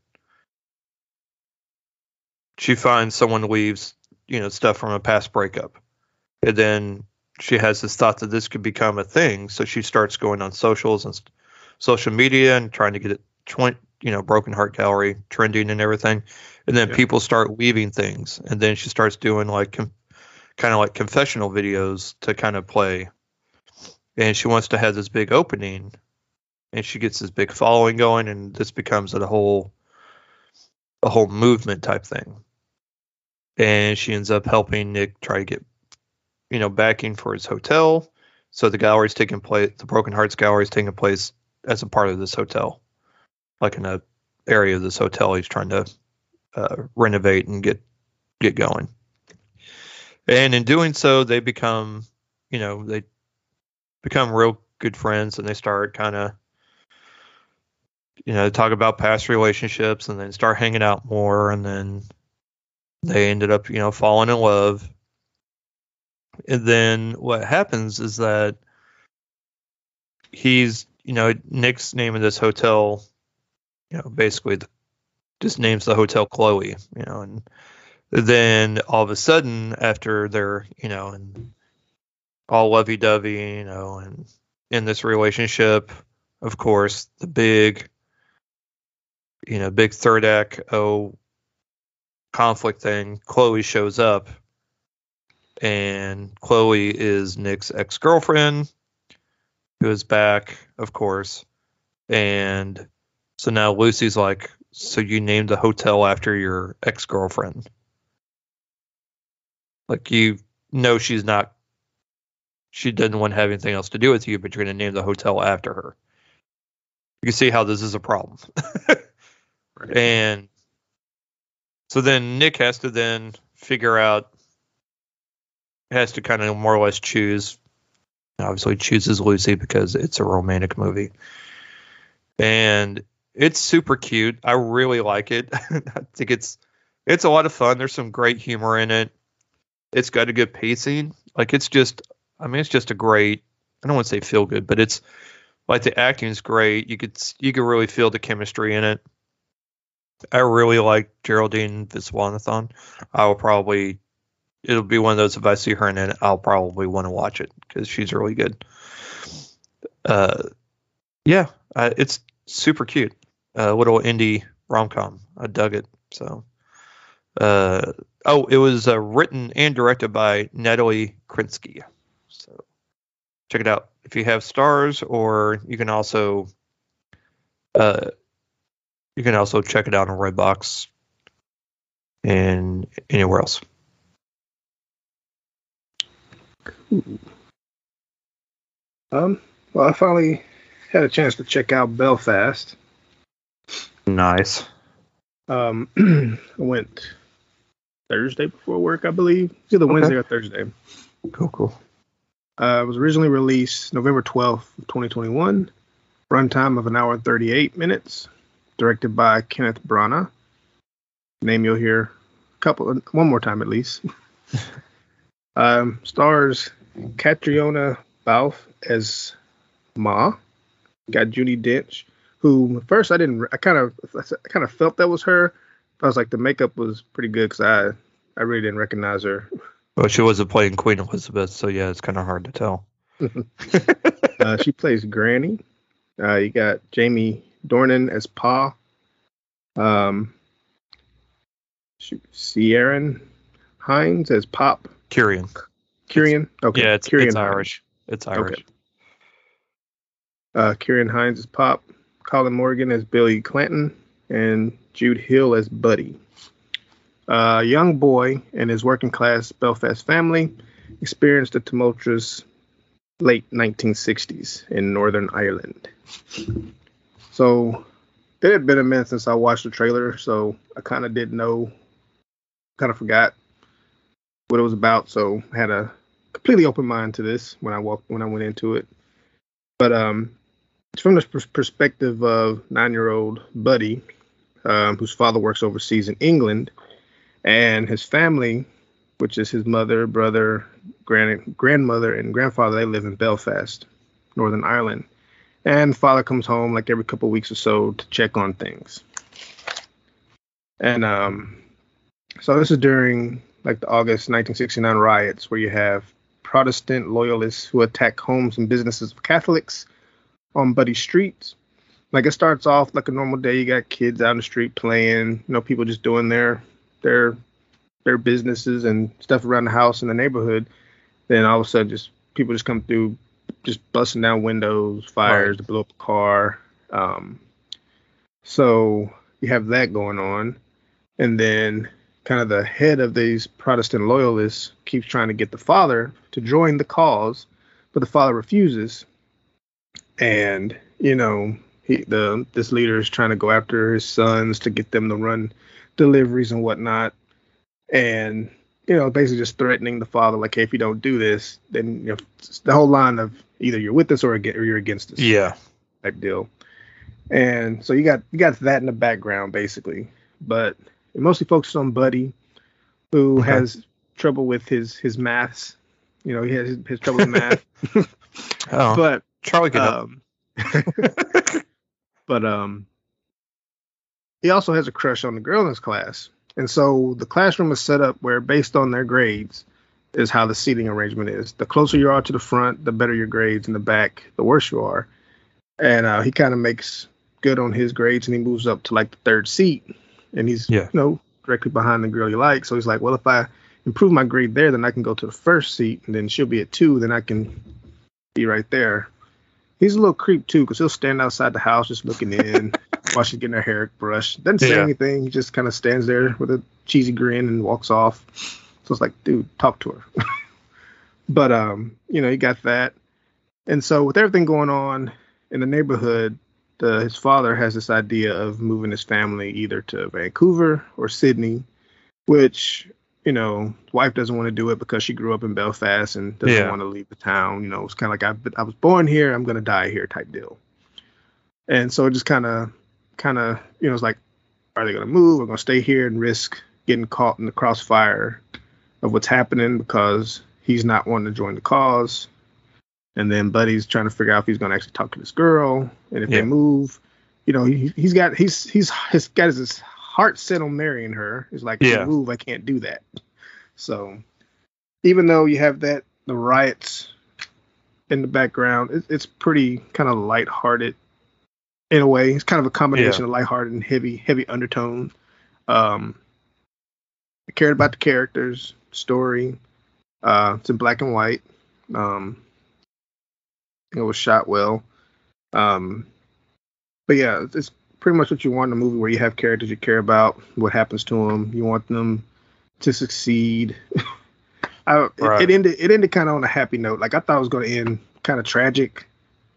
She finds someone leaves, you know, stuff from a past breakup. And then she has this thought that this could become a thing. So she starts going on socials and st- social media and trying to get it, tw- you know, Broken Heart Gallery trending and everything. And then yeah. people start leaving things. And then she starts doing like com- kind of like confessional videos to kind of play. And she wants to have this big opening, and she gets this big following going, and this becomes a whole, a whole movement type thing. And she ends up helping Nick try to get, you know, backing for his hotel. So the gallery's taking place, the Broken Hearts Gallery is taking place as a part of this hotel, like in a area of this hotel he's trying to uh, renovate and get get going. And in doing so, they become, you know, they. become real good friends, and they start kind of, you know, talk about past relationships, and then start hanging out more, and then they ended up, you know, falling in love. And then what happens is that he's, you know, Nick's naming this hotel, you know, basically just names the hotel Chloe, you know, and then all of a sudden after they're, you know, and all lovey-dovey, you know, and in this relationship, of course, the big, you know, big third act oh conflict thing. Chloe shows up, and Chloe is Nick's ex-girlfriend, who is back, of course, and so now Lucy's like, so you named the hotel after your ex-girlfriend? Like, you know, she's not. She doesn't want to have anything else to do with you, but you're going to name the hotel after her. You can see how this is a problem. Right. And so then Nick has to then figure out, has to kind of more or less choose, obviously chooses Lucy because it's a romantic movie. And it's super cute. I really like it. I think it's, it's a lot of fun. There's some great humor in it. It's got a good pacing. Like, it's just, I mean, it's just a great, I don't want to say feel good, but it's like the acting is great. You could, you could really feel the chemistry in it. I really like Geraldine Viswanathan. I will probably, it'll be one of those, if I see her in it, I'll probably want to watch it because she's really good. Uh, yeah, uh, it's super cute. A uh, little indie rom-com. I dug it. So, uh, oh, it was uh, written and directed by Natalie Krinsky. So check it out if you have stars, or you can also uh, you can also check it out on Redbox and anywhere else. Cool. Um. Well, I finally had a chance to check out Belfast. Nice. Um, I went Thursday before work, I believe. It's either okay. Wednesday or Thursday. Cool. Cool. Uh, it was originally released November twelfth, twenty twenty-one. Runtime of an hour and thirty-eight minutes. Directed by Kenneth Branagh. Name you'll hear a couple, one more time at least. um, stars Catriona Balfe as Ma. Got Judi Dench, who at first I didn't. I kind of, I kind of felt that was her. But I was like, the makeup was pretty good because I, I really didn't recognize her. Well, she wasn't playing Queen Elizabeth, so yeah, it's kind of hard to tell. uh, she plays Granny. Uh, you got Jamie Dornan as Pa. Um, Ciaran Hinds as Pop. Kieran. Kieran? Okay. Yeah, it's, it's Irish. It's Irish. Okay. Uh, Kieran Hinds as Pop. Colin Morgan as Billy Clanton. And Jude Hill as Buddy. A uh, young boy and his working-class Belfast family experienced the tumultuous late nineteen sixties in Northern Ireland. So it had been a minute since I watched the trailer, so I kind of didn't know, kind of forgot what it was about. So I had a completely open mind to this when I walked when I went into it. But um, it's from the perspective of nine-year-old Buddy, um, whose father works overseas in England, and his family, which is his mother, brother, grand, grandmother, and grandfather, they live in Belfast, Northern Ireland. And father comes home like every couple of weeks or so to check on things. And um, so this is during like the August nineteen sixty-nine riots, where you have Protestant loyalists who attack homes and businesses of Catholics on Buddy's streets. Like, it starts off like a normal day. You got kids out on the street playing, you know, people just doing their their their businesses and stuff around the house in the neighborhood. Then all of a sudden, just people just come through, just busting down windows, fires, right. to blow up a car. Um, so you have that going on. And then kind of the head of these Protestant loyalists keeps trying to get the father to join the cause, but the father refuses. And, you know, he, the this leader is trying to go after his sons to get them to run deliveries and whatnot. And, you know, basically just threatening the father, like, hey, if you don't do this, then, you know, the whole line of either you're with us or you're against us. Yeah. Type deal. And so you got you got that in the background, basically. But it mostly focuses on Buddy, who okay. has trouble with his, his maths. You know, he has his, his trouble with math. oh. But Charlie can um, help. But um, he also has a crush on the girl in his class. And so the classroom is set up where, based on their grades, is how the seating arrangement is. The closer you are to the front, the better your grades. In the back, the worse you are. And uh, he kind of makes good on his grades, and he moves up to like the third seat. And he's, yeah. you know, directly behind the girl you like. So he's like, well, if I improve my grade there, then I can go to the first seat, and then she'll be at two. Then I can be right there. He's a little creep, too, because he'll stand outside the house just looking in while she's getting her hair brushed. Doesn't say yeah. anything. He just kind of stands there with a cheesy grin and walks off. So it's like, dude, talk to her. But, um, you know, he got that. And so with everything going on in the neighborhood, the, his father has this idea of moving his family either to Vancouver or Sydney, which, you know, wife doesn't want to do it because she grew up in Belfast and doesn't yeah. want to leave the town. You know, it's kind of like, I, I was born here, I'm going to die here type deal. And so it just kind of, kind of, you know, it's like, are they going to move? We're going to stay here and risk getting caught in the crossfire of what's happening because he's not wanting to join the cause. And then Buddy's trying to figure out if he's going to actually talk to this girl, and if yeah. they move, you know, he, he's got he's he's he's got his heart set on marrying her. He's like, yeah. if I move, I can't do that. So even though you have that the riots in the background, it, it's pretty kind of lighthearted in a way. It's kind of a combination yeah. of lighthearted and heavy heavy undertone. Um, I cared about the characters, story. Uh, it's in black and white. Um, It was shot well. Um, but yeah, it's pretty much what you want in a movie where you have characters you care about, what happens to them. You want them to succeed. I, right. it, it ended It ended kind of on a happy note. Like, I thought it was going to end kind of tragic.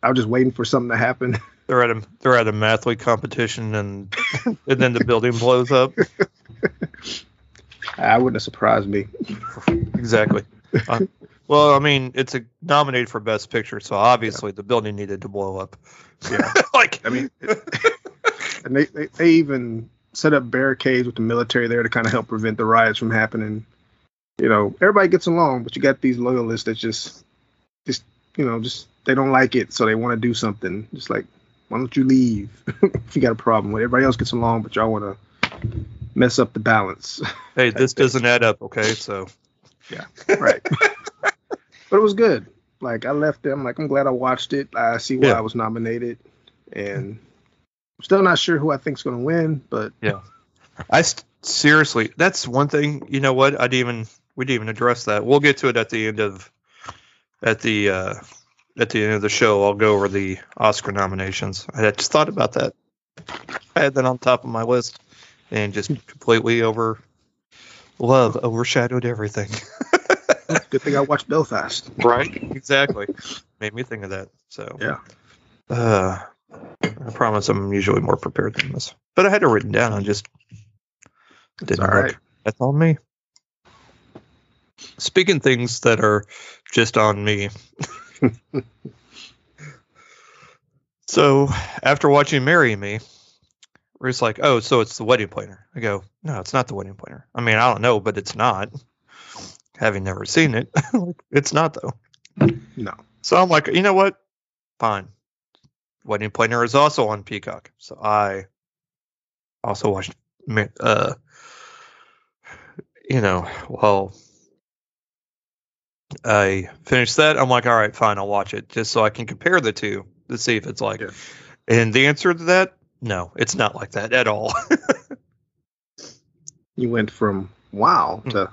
I was just waiting for something to happen. They're at a, they're at a math league competition, and and then the building blows up. I wouldn't have surprised me. Exactly. Uh, Well, I mean, it's a, nominated for Best Picture, so obviously yeah. the building needed to blow up. Yeah, like I mean, it, and they, they they even set up barricades with the military there to kind of help prevent the riots from happening. You know, everybody gets along, but you got these loyalists that just just you know just they don't like it, so they want to do something. Just like, why don't you leave? If you got a problem with everybody else gets along, but y'all want to mess up the balance. Hey, this doesn't add up, okay? So yeah, right. But it was good. Like, I left it. I'm like, I'm glad I watched it. I see why yeah. I was nominated. And I'm still not sure who I think's going to win, but yeah. I st- seriously, that's one thing. You know what? I didn't even we didn't even address that. We'll get to it at the end of at the uh, at the end of the show. I'll go over the Oscar nominations. I just thought about that. I had that on top of my list and just completely over love overshadowed everything. Good thing I watched Belfast. Right, exactly. Made me think of that. So yeah, uh, I promise I'm usually more prepared than this, but I had it written down. I just didn't. That's all right. That's on me. Speaking things that are just on me. So after watching Marry Me, we're just like, oh, so it's the wedding planner. I go, no, it's not the wedding planner. I mean, I don't know, but it's not. Having never seen it, it's not, though. No. So I'm like, you know what? Fine. Wedding Planner is also on Peacock. So I also watched, uh, you know, well, I finished that. I'm like, all right, fine, I'll watch it just so I can compare the two to see if it's like. Yeah. And the answer to that, no, it's not like that at all. You went from wow to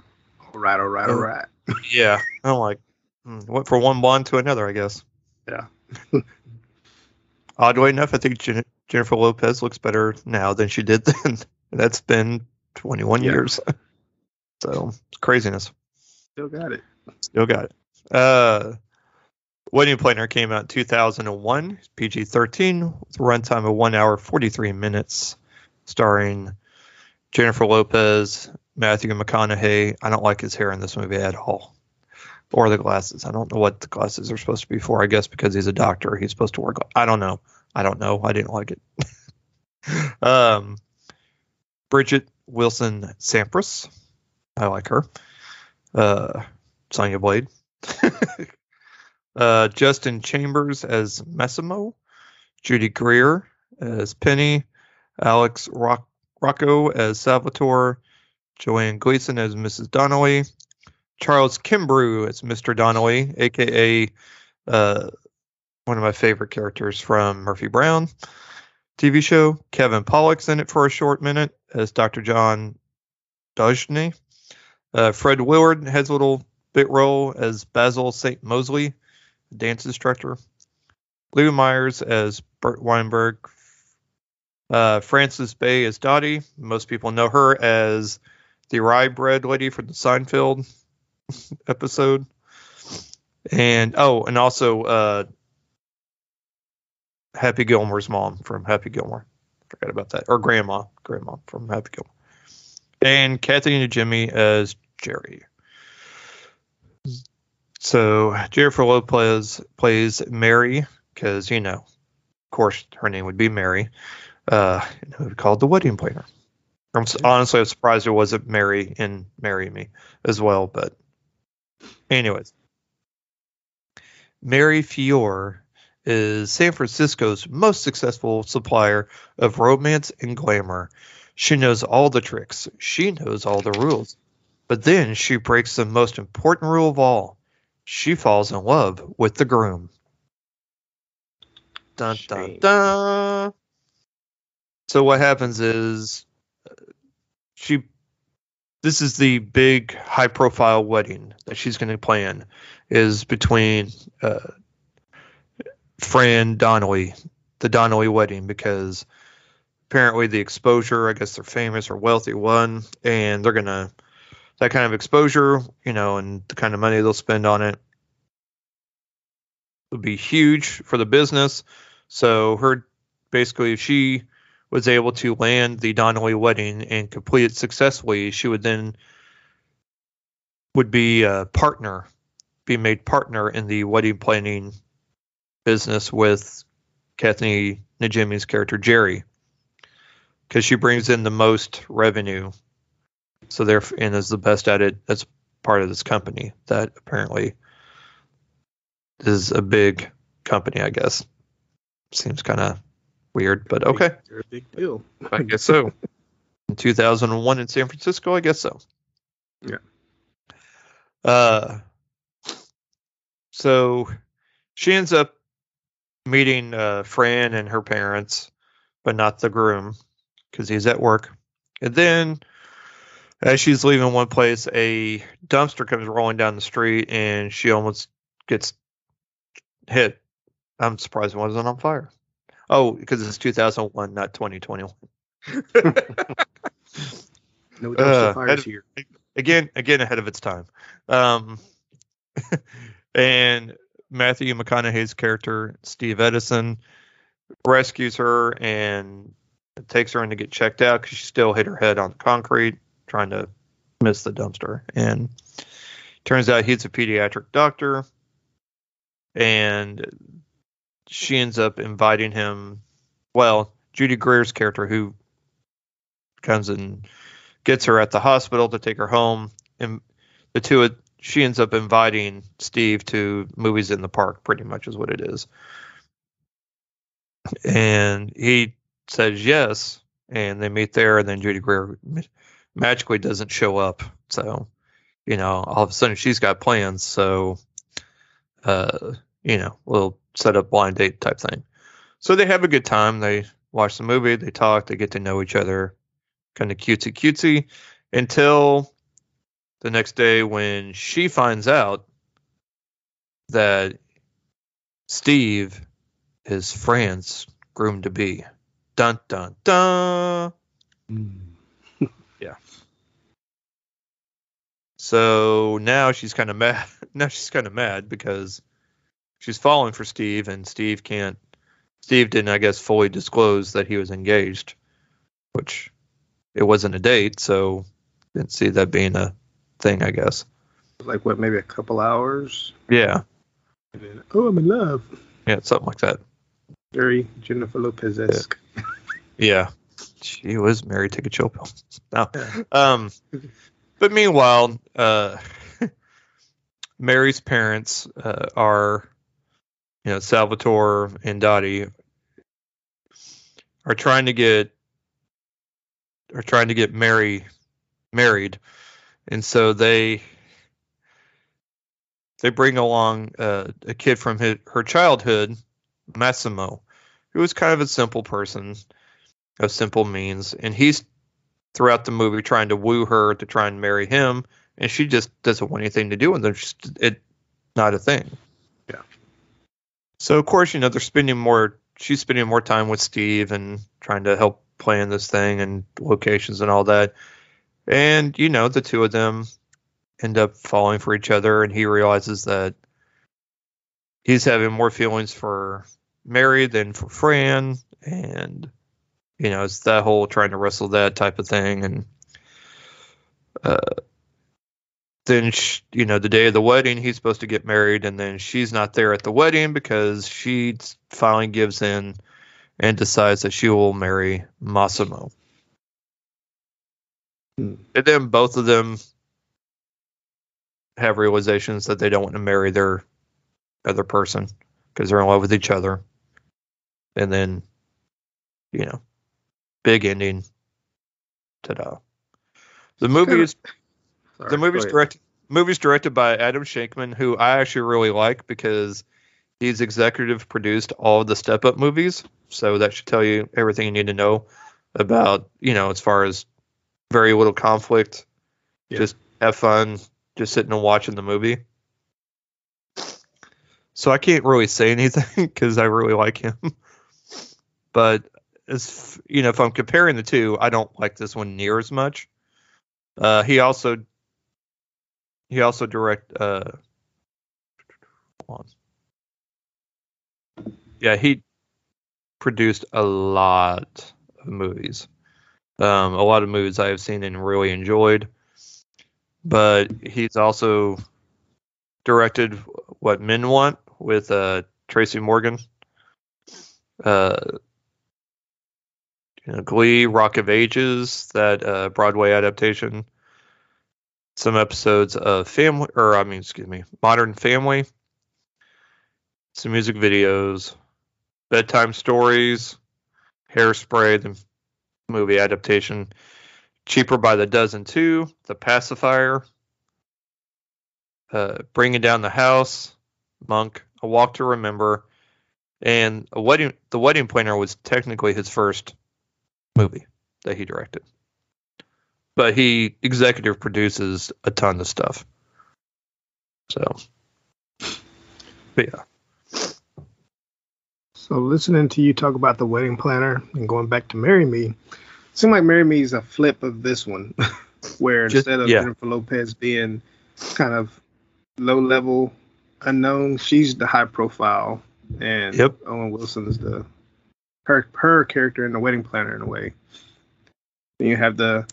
all right, all right, all right. Yeah. I'm like, went from one bond to another, I guess. Yeah. Oddly enough, I think Jen- Jennifer Lopez looks better now than she did then. That's been twenty-one yeah. years. So, craziness. Still got it. Still got it. Uh, Wedding Planner came out in two thousand one, P G thirteen, with a runtime of one hour, forty-three minutes, starring Jennifer Lopez, Matthew McConaughey. I don't like his hair in this movie at all. Or the glasses. I don't know what the glasses are supposed to be for. I guess because he's a doctor, he's supposed to wear glasses. I don't know. I don't know. I didn't like it. um, Bridget Wilson Sampras. I like her. Uh, Sonya Blade. uh, Justin Chambers as Massimo. Judy Greer as Penny. Alex Rock- Rocco as Salvatore. Joanne Gleason as Missus Donnelly. Charles Kimbrough as Mister Donnelly, a k a. Uh, one of my favorite characters from Murphy Brown T V show. Kevin Pollak's in it for a short minute as Doctor John Dojny. Uh, Fred Willard has a little bit role as Basil Saint Mosley, dance instructor. Lou Myers as Burt Weinberg. Uh, Frances Bay as Dottie. Most people know her as the rye bread lady from the Seinfeld episode. And oh, and also uh, Happy Gilmore's mom from Happy Gilmore. Forgot about that. Or grandma, grandma from Happy Gilmore. And Kathleen Jimmy as Jerry. So Jennifer Lopez plays Mary because, you know, of course her name would be Mary. Uh, it would be called The Wedding Planner. I'm honestly I'm surprised there wasn't Mary in Marry Me as well, but anyways. Mary Fiore is San Francisco's most successful supplier of romance and glamour. She knows all the tricks. She knows all the rules. But then she breaks the most important rule of all. She falls in love with the groom. Dun, dun, dun. So what happens is she, this is the big high profile wedding that she's going to plan is between uh, Fran Donnelly, the Donnelly wedding, because apparently the exposure, I guess they're famous or wealthy one, and they're going to, that kind of exposure, you know, and the kind of money they'll spend on it would be huge for the business. So her, basically, if she was able to land the Donnelly wedding and complete it successfully, she would then would be a partner, be made partner in the wedding planning business with Kathleen Najimy's character, Jerry, because she brings in the most revenue. So they're, and is the best at it. That's part of this company that apparently is a big company, I guess. Seems kind of weird, but okay. They're a big deal. I guess so. In two thousand one in San Francisco, I guess so. Yeah. Uh, so she ends up meeting uh, Fran and her parents, but not the groom because he's at work. And then as she's leaving one place, a dumpster comes rolling down the street and she almost gets hit. I'm surprised it wasn't on fire. Oh, because it's two thousand one, not twenty twenty-one. No dumpster uh, fires here. Again, again, ahead of its time. Um, and Matthew McConaughey's character, Steve Edison, rescues her and takes her in to get checked out because she still hit her head on the concrete trying to miss the dumpster. And turns out he's a pediatric doctor. And she ends up inviting him. Well, Judy Greer's character, who comes and gets her at the hospital to take her home, and the two, she ends up inviting Steve to movies in the park, pretty much is what it is. And he says yes, and they meet there, and then Judy Greer magically doesn't show up. So, you know, all of a sudden she's got plans. So, uh, you know, we'll set up blind date type thing. So they have a good time. They watch the movie. They talk. They get to know each other. Kind of cutesy cutesy until the next day when she finds out that Steve is Fran's groom to be. Dun, dun, dun. Yeah. So now she's kind of mad. Now she's kind of mad because she's falling for Steve, and Steve can't. Steve didn't, I guess, fully disclose that he was engaged, which it wasn't a date, so didn't see that being a thing, I guess. Like, what, maybe a couple hours? Yeah. And then, oh, I'm in love. Yeah, something like that. Very Jennifer Lopez-esque. Yeah. Yeah. She was married to a chill pill. No. Yeah. Um, but meanwhile, uh, Mary's parents uh, are... You know, Salvatore and Dottie are trying to get are trying to get Mary married, and so they they bring along uh, a kid from his, her childhood, Massimo, who is kind of a simple person of simple means, and he's throughout the movie trying to woo her to try and marry him, and she just doesn't want anything to do with him. It's it, not a thing. Yeah. So, of course, you know, they're spending more, she's spending more time with Steve and trying to help plan this thing and locations and all that. And, you know, the two of them end up falling for each other, and he realizes that he's having more feelings for Mary than for Fran. And, you know, it's that whole trying to wrestle that type of thing. And uh, then, she, you know, the day of the wedding, he's supposed to get married, and then she's not there at the wedding because she finally gives in and decides that she will marry Massimo. Hmm. And then both of them have realizations that they don't want to marry their other person because they're in love with each other. And then, you know, big ending. Ta-da. The movie is... Sorry, the movie's directed, movie's directed by Adam Shankman, who I actually really like because he's executive produced all of the Step Up movies. So that should tell you everything you need to know about, you know, as far as very little conflict. Yeah. Just have fun, just sitting and watching the movie. So I can't really say anything because I really like him. But, as, you know, if I'm comparing the two, I don't like this one near as much. Uh, he also... He also direct. Uh, yeah, he produced a lot of movies. Um, a lot of movies I have seen and really enjoyed. But he's also directed What Men Want with uh, Tracy Morgan. Uh, you know, Glee, Rock of Ages, that uh, Broadway adaptation. Some episodes of Family, or I mean, excuse me, Modern Family. Some music videos, Bedtime Stories, Hairspray, the movie adaptation, Cheaper by the Dozen Two, The Pacifier, uh, Bringing Down the House, Monk, A Walk to Remember, and a wedding. The Wedding Planner was technically his first movie that he directed. But he executive produces a ton of stuff. So, but yeah. So listening to you talk about The Wedding Planner and going back to Marry Me, it seemed like Marry Me is a flip of this one, where Just, instead of yeah. Jennifer Lopez being kind of low-level unknown, she's the high profile, and yep. Owen Wilson is the her her character in The Wedding Planner in a way. Then you have the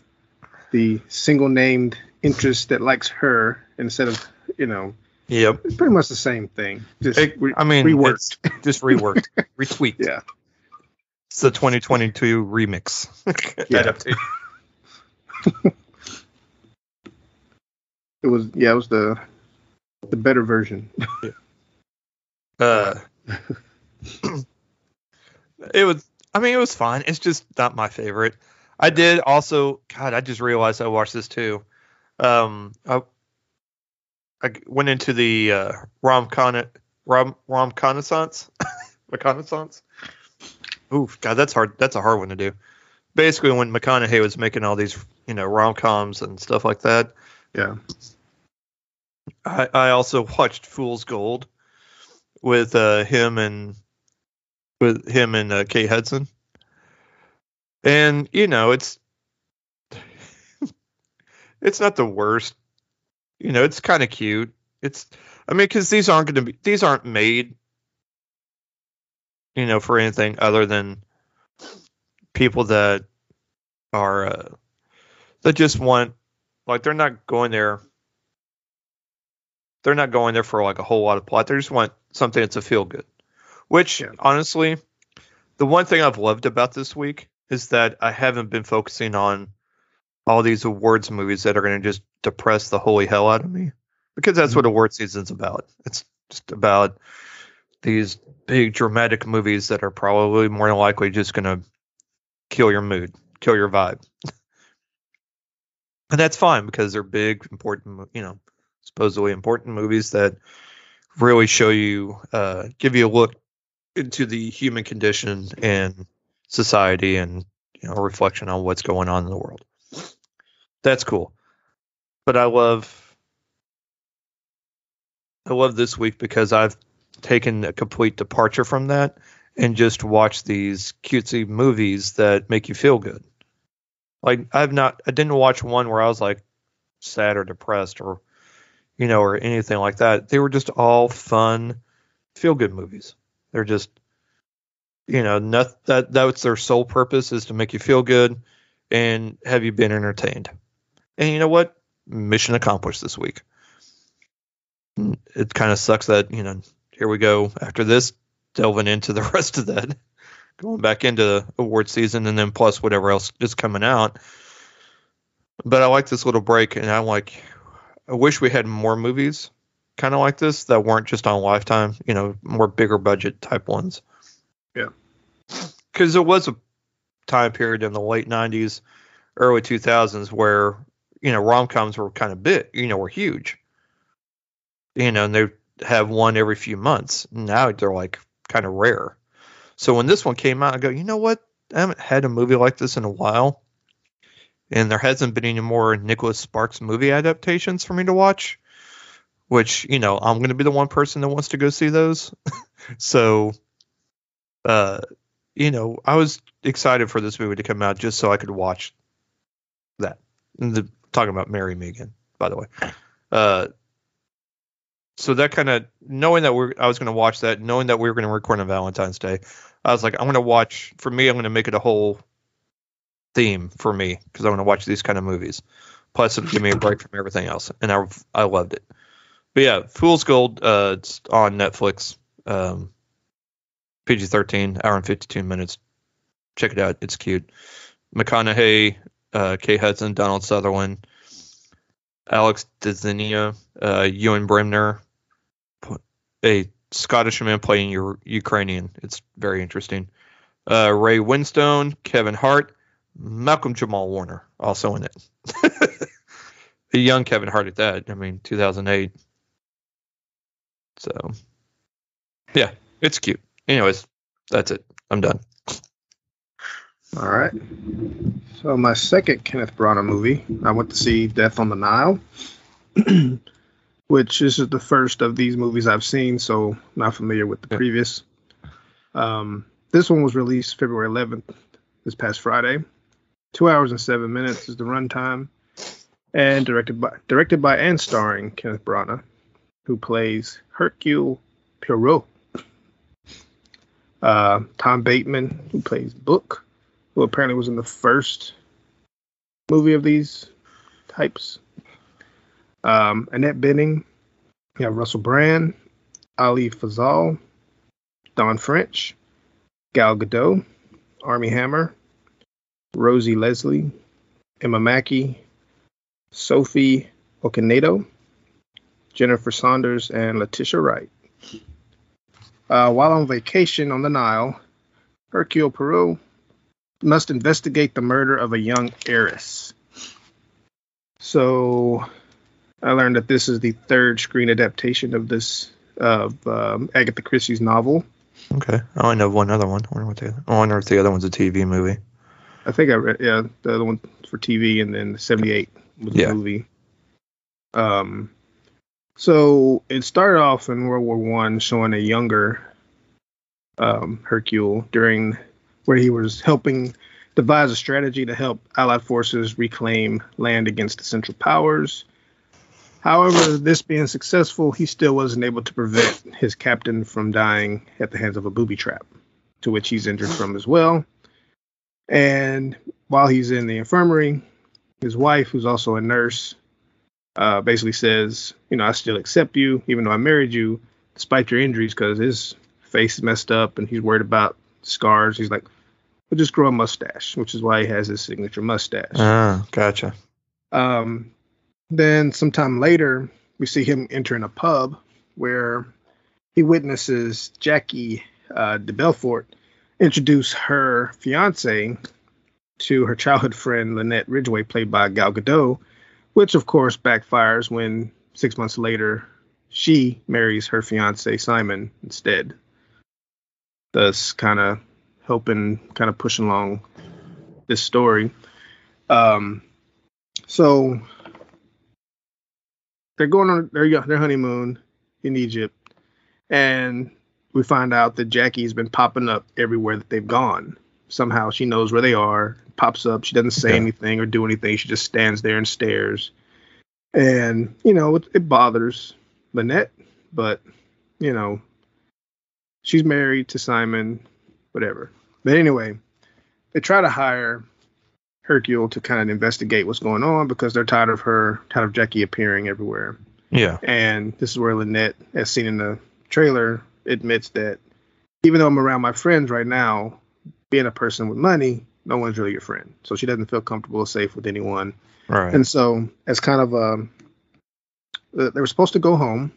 the single named interest that likes her instead of, you know, Yep. It's pretty much the same thing. Just it, re- I mean, reworked. Just reworked. Retweaked. Yeah. It's the twenty twenty-two remix. Yeah. It was, yeah, it was the the better version. Yeah. Uh, it was, I mean, it was fine. It's just not my favorite. I did also, God, I just realized I watched this too. Um, I, I went into the uh, rom-con, rom rom reconnaissance. reconnaissance. Oof, God, that's hard. That's a hard one to do. Basically, when McConaughey was making all these, you know, rom-coms and stuff like that. Yeah. I, I also watched Fool's Gold with uh, him and with him and uh, Kate Hudson. And, you know, it's it's not the worst. You know, it's kind of cute. It's, I mean, because these aren't going to be, these aren't made, you know, for anything other than people that are, uh, that just want, like, they're not going there. They're not going there for, like, a whole lot of plot. They just want something that's a feel good. Which, yeah. honestly, the one thing I've loved about this week is that I haven't been focusing on all these awards movies that are going to just depress the holy hell out of me, because that's what award season's about. It's just about these big dramatic movies that are probably more than likely just going to kill your mood, kill your vibe. And that's fine, because they're big, important, you know, supposedly important movies that really show you, uh, give you a look into the human condition and society, and, you know, a reflection on what's going on in the world. That's cool. But I love, I love this week because I've taken a complete departure from that and just watched these cutesy movies that make you feel good. Like, I've not, I didn't watch one where I was like sad or depressed or, you know, or anything like that. They were just all fun, feel good movies. They're just, you know, not, that that's their sole purpose, is to make you feel good and have you been entertained. And you know what? Mission accomplished this week. It kind of sucks that, you know, here we go after this, delving into the rest of that, going back into award season, and then plus whatever else is coming out. But I like this little break, and I like, I wish we had more movies kind of like this that weren't just on Lifetime, you know, more bigger budget type ones. Yeah. Because there was a time period in the late nineties, early two thousands where, you know, rom-coms were kind of big, you know, were huge. You know, and they have one every few months. Now they're like kind of rare. So when this one came out, I go, you know what? I haven't had a movie like this in a while. And there hasn't been any more Nicholas Sparks movie adaptations for me to watch, which, you know, I'm going to be the one person that wants to go see those. So, uh, you know, I was excited for this movie to come out just so I could watch that. The, talking about Marry Me Again, by the way. Uh, so that kind of, knowing that we're, I was going to watch that, knowing that we were going to record on Valentine's Day, I was like, I'm going to watch, for me, I'm going to make it a whole theme for me, because I want to watch these kind of movies. Plus, it'll give me a break from everything else. And I, I loved it. But yeah, Fool's Gold, uh, it's on Netflix. Um, P G thirteen, hour and fifty-two minutes. Check it out. It's cute. McConaughey, uh, Kate Hudson, Donald Sutherland, Alex DeZinia, uh, Ewan Bremner, a Scottish man playing U- Ukrainian. It's very interesting. Uh, Ray Winstone, Kevin Hart, Malcolm Jamal Warner, also in it. A young Kevin Hart at that. I mean, two thousand eight. So, yeah, it's cute. Anyways, that's it. I'm done. All right. So my second Kenneth Branagh movie, I went to see Death on the Nile, which is the first of these movies I've seen, so not familiar with the previous. Um, this one was released February eleventh, this past Friday. Two hours and seven minutes is the runtime, and directed by, directed by and starring Kenneth Branagh, who plays Hercule Poirot. Uh, Tom Bateman, who plays Book, who apparently was in the first movie of these types. Um, Annette Bening, We have Russell Brand, Ali Fazal, Don French, Gal Gadot, Armie Hammer, Rosie Leslie, Emma Mackey, Sophie Okonedo, Jennifer Saunders, and Letitia Wright. Uh, while on vacation on the Nile, Hercule Poirot must investigate the murder of a young heiress. So I learned that this is the third screen adaptation of this of um, Agatha Christie's novel. Okay. Oh, I know one other one. I wonder what the other, oh, I wonder if the other one's a T V movie. I think I read, yeah, the other one for T V, and then seventy-eight was a yeah. movie. Um, so it started off in World War One, showing a younger um, Hercule during where he was helping devise a strategy to help Allied forces reclaim land against the Central Powers. However, this being successful, he still wasn't able to prevent his captain from dying at the hands of a booby trap, to which he's injured from as well. And while he's in the infirmary, his wife, who's also a nurse, uh, basically says, you know, I still accept you, even though I married you, despite your injuries, because his face is messed up and he's worried about scars. He's like, we'll just grow a mustache, which is why he has his signature mustache. Ah, gotcha. Um. Then sometime later, we see him entering a pub where he witnesses Jackie uh, de Belfort introduce her fiance to her childhood friend, Lynette Ridgway, played by Gal Gadot, which, of course, backfires when six months later, she marries her fiance, Simon, instead. Thus kind of helping, kind of pushing along this story. Um, so... They're going on their, their honeymoon in Egypt, and we find out that Jackie's been popping up everywhere that they've gone. Somehow she knows where they are, pops up. She doesn't say yeah. anything or do anything. She just stands there and stares. And, you know, it, it bothers Lynette, but, you know, she's married to Simon, whatever. But anyway, they try to hire Hercule to kind of investigate what's going on because they're tired of her, tired of Jackie appearing everywhere. Yeah. And this is where Lynette, as seen in the trailer, admits that even though I'm around my friends right now, being a person with money, no one's really your friend. So she doesn't feel comfortable or safe with anyone. Right. And so as kind of a, they were supposed to go home.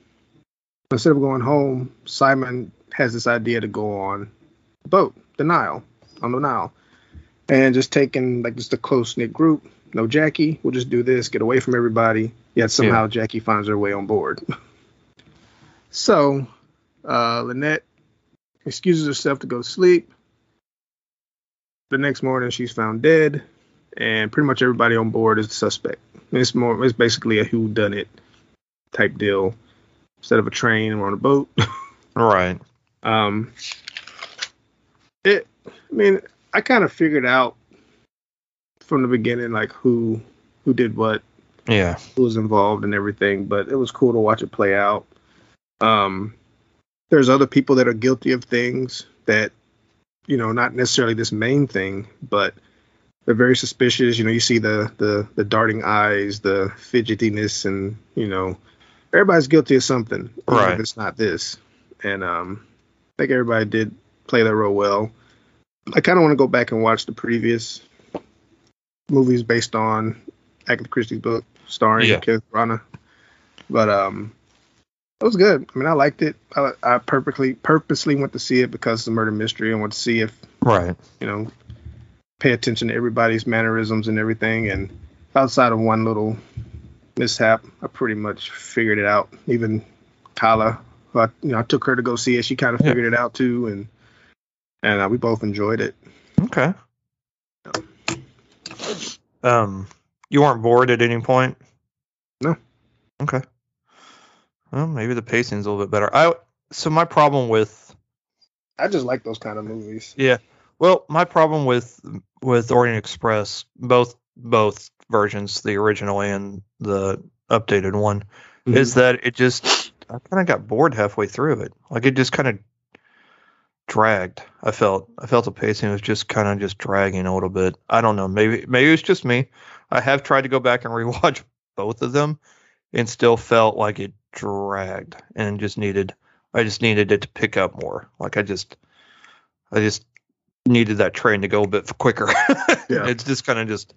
Instead of going home, Simon has this idea to go on the boat, the Nile, on the Nile. And just taking, like, just a close-knit group. No Jackie. We'll just do this. Get away from everybody. Yet somehow yeah. Jackie finds her way on board. So, uh, Lynette excuses herself to go to sleep. The next morning, she's found dead. And pretty much everybody on board is the suspect. It's more. It's basically a whodunit type deal. Instead of a train, we're on a boat. Right. Um. It, I mean... I kind of figured out from the beginning, like, who who did what, yeah, who was involved and everything, but it was cool to watch it play out. Um, there's other people that are guilty of things that, you know, not necessarily this main thing, but they're very suspicious. You know, you see the, the, the darting eyes, the fidgetiness, and, you know, everybody's guilty of something. Right. If it's not this. And um, I think everybody did play their role well. I kind of want to go back and watch the previous movies based on Agatha Christie's book starring yeah. Kenneth Branagh. But um, it was good. I mean, I liked it. I, I perfectly, purposely went to see it because it's a murder mystery. I want to see if, right. you know, pay attention to everybody's mannerisms and everything. And outside of one little mishap, I pretty much figured it out. Even Kyla, who I, you know, I took her to go see it. She kind of figured yeah. it out, too. And And uh, we both enjoyed it. Okay. Um, you weren't bored at any point? No. Okay. Well, maybe the pacing's a little bit better. I so my problem with I just like those kind of movies. Yeah. Well, my problem with with Orient Express, both both versions, the original and the updated one, mm-hmm. is that it just I kind of got bored halfway through it. Like it just kind of dragged. I felt I felt the pacing was just kind of just dragging a little bit. I don't know. Maybe maybe it's just me. I have tried to go back and rewatch both of them and still felt like it dragged and just needed, I just needed it to pick up more. Like I just, I just needed that train to go a bit quicker. Yeah. It's just kind of just,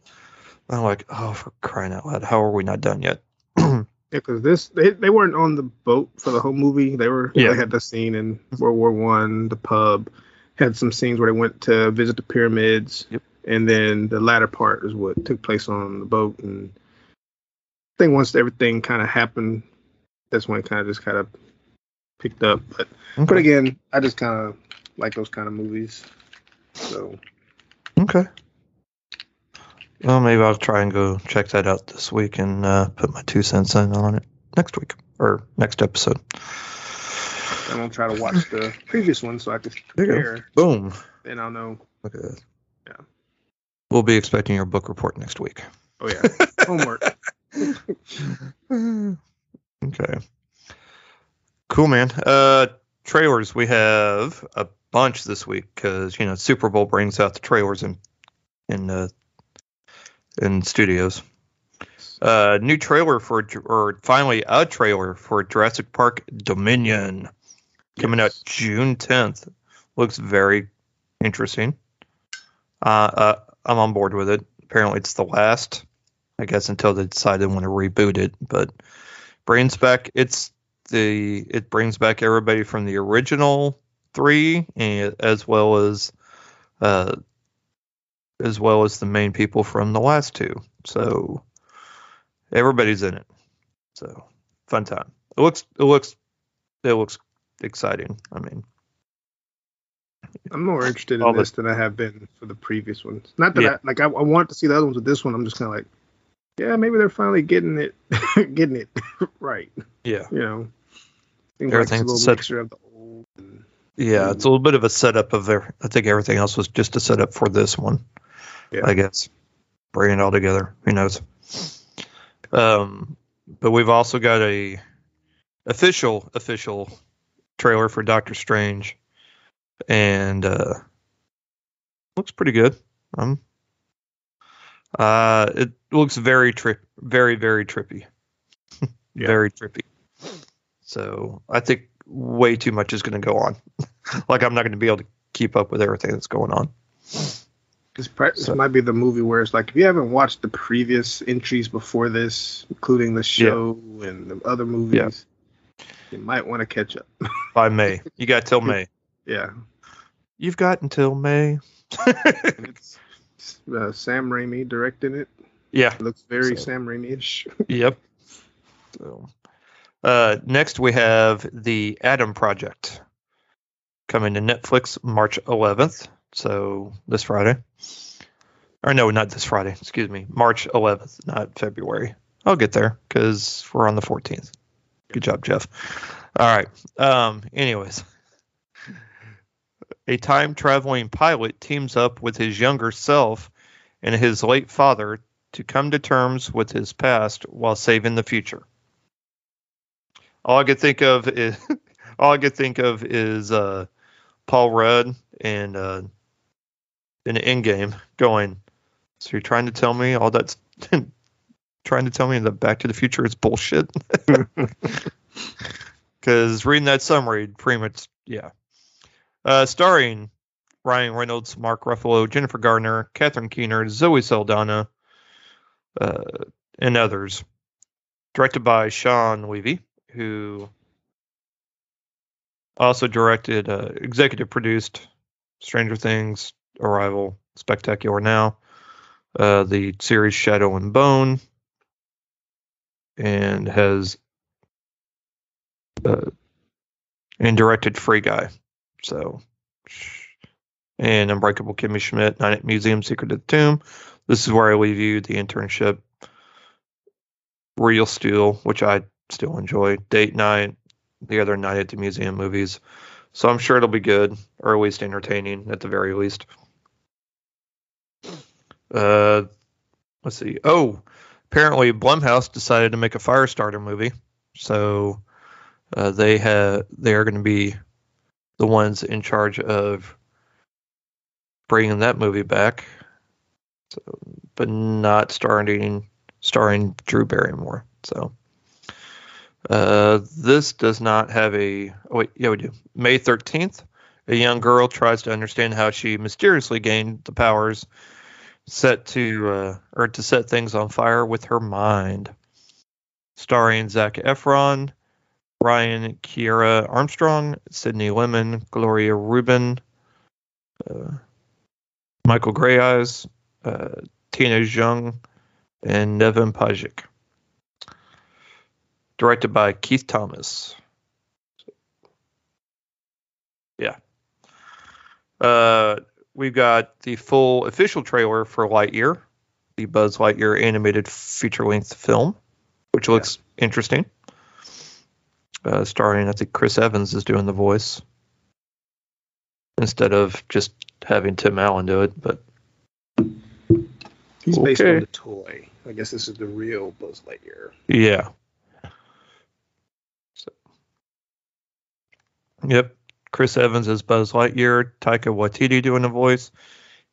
I'm like, oh, for crying out loud. How are we not done yet? Yeah, because this, they, they weren't on the boat for the whole movie. They were, yeah. They had the scene in World War One, the pub, had some scenes where they went to visit the pyramids. Yep. And then the latter part is what took place on the boat. And I think once everything kind of happened, that's when it kind of just kind of picked up. But okay. But again, I just kind of like those kind of movies. So okay. Well, maybe I'll try and go check that out this week and uh, put my two cents in on it next week or next episode. I'm gonna try to watch the previous one so I can compare. Boom. Then I'll know. Look at this. Yeah. We'll be expecting your book report next week. Oh yeah, homework. Okay. Cool, man. Uh, trailers. We have a bunch this week because you know Super Bowl brings out the trailers in in uh, in studios. Uh, new trailer for or finally a trailer for Jurassic Park Dominion coming yes. out June tenth. Looks very interesting. Uh, uh, I'm on board with it. Apparently, it's the last, I guess, until they decide they want to reboot it. But brings back it's the it brings back everybody from the original three, and, as well as uh, as well as the main people from the last two. So everybody's in it. So fun time. It looks it looks it looks exciting. I mean. I'm more interested in All this the, than I have been for the previous ones. Not that yeah. I, like I, I want to see the other ones, but this one I'm just kind of like, yeah, maybe they're finally getting it, getting it right. Yeah, you know, everything's like a set, mixture of the old. And, yeah, and, it's a little bit of a setup of their. I think everything else was just a setup for this one. Yeah. I guess bringing it all together. Who knows? Um, but we've also got a official official trailer for Doctor Strange. And uh looks pretty good. Um uh it looks very trip very, very trippy. Yeah. Very trippy. So I think way too much is gonna go on. Like I'm not gonna be able to keep up with everything that's going on. This, pre- so. this might be the movie where it's like if you haven't watched the previous entries before this, including the show yeah. and the other movies, yeah. you might want to catch up. By May. You got till May. Yeah. You've got until May. It's uh, Sam Raimi directing it. Yeah. It looks very so. Sam Raimi-ish. Yep. So, uh, next, we have The Adam Project coming to Netflix March eleventh. So this Friday. Or no, not this Friday. Excuse me. March eleventh, not February. I'll get there because we're on the fourteenth. Good job, Jeff. All right. Um. Anyways. A time-traveling pilot teams up with his younger self and his late father to come to terms with his past while saving the future. All I could think of is all I could think of is uh, Paul Rudd and uh, in Endgame going. So you're trying to tell me all that's trying to tell me that Back to the Future is bullshit? Because reading that summary, pretty much, yeah. Uh, starring Ryan Reynolds, Mark Ruffalo, Jennifer Garner, Catherine Keener, Zoe Saldana, uh, and others. Directed by Sean Levy, who also directed, uh, executive produced Stranger Things, Arrival, Spectacular Now, uh, the series Shadow and Bone, and has uh, and directed Free Guy. So, and Unbreakable Kimmy Schmidt, Night at Museum, Secret of the Tomb. This is where I leave you. The Internship, Real Steel, which I still enjoy. Date Night, the other Night at the Museum movies. So I'm sure it'll be good, or at least entertaining at the very least. Uh, let's see. Oh, apparently Blumhouse decided to make a Firestarter movie. So uh, they have they are going to be the ones in charge of bringing that movie back, so, but not starting starring Drew Barrymore. So Uh, this does not have a – oh, wait, yeah, we do. May thirteenth, a young girl tries to understand how she mysteriously gained the powers set to uh, – or to set things on fire with her mind. Starring Zac Efron, Ryan Kiera Armstrong, Sydney Lemon, Gloria Rubin, uh, Michael Grey Eyes, uh, Tina Jeong, and Nevin Pajic. Directed by Keith Thomas. Yeah. Uh, we've got the full official trailer for Lightyear, the Buzz Lightyear animated feature-length film, which looks yeah. interesting. Uh, starring, I think Chris Evans is doing the voice instead of just having Tim Allen do it. But he's okay. based on the toy. I guess this is the real Buzz Lightyear. Yeah. Yep, Chris Evans as Buzz Lightyear, Taika Waititi doing the voice,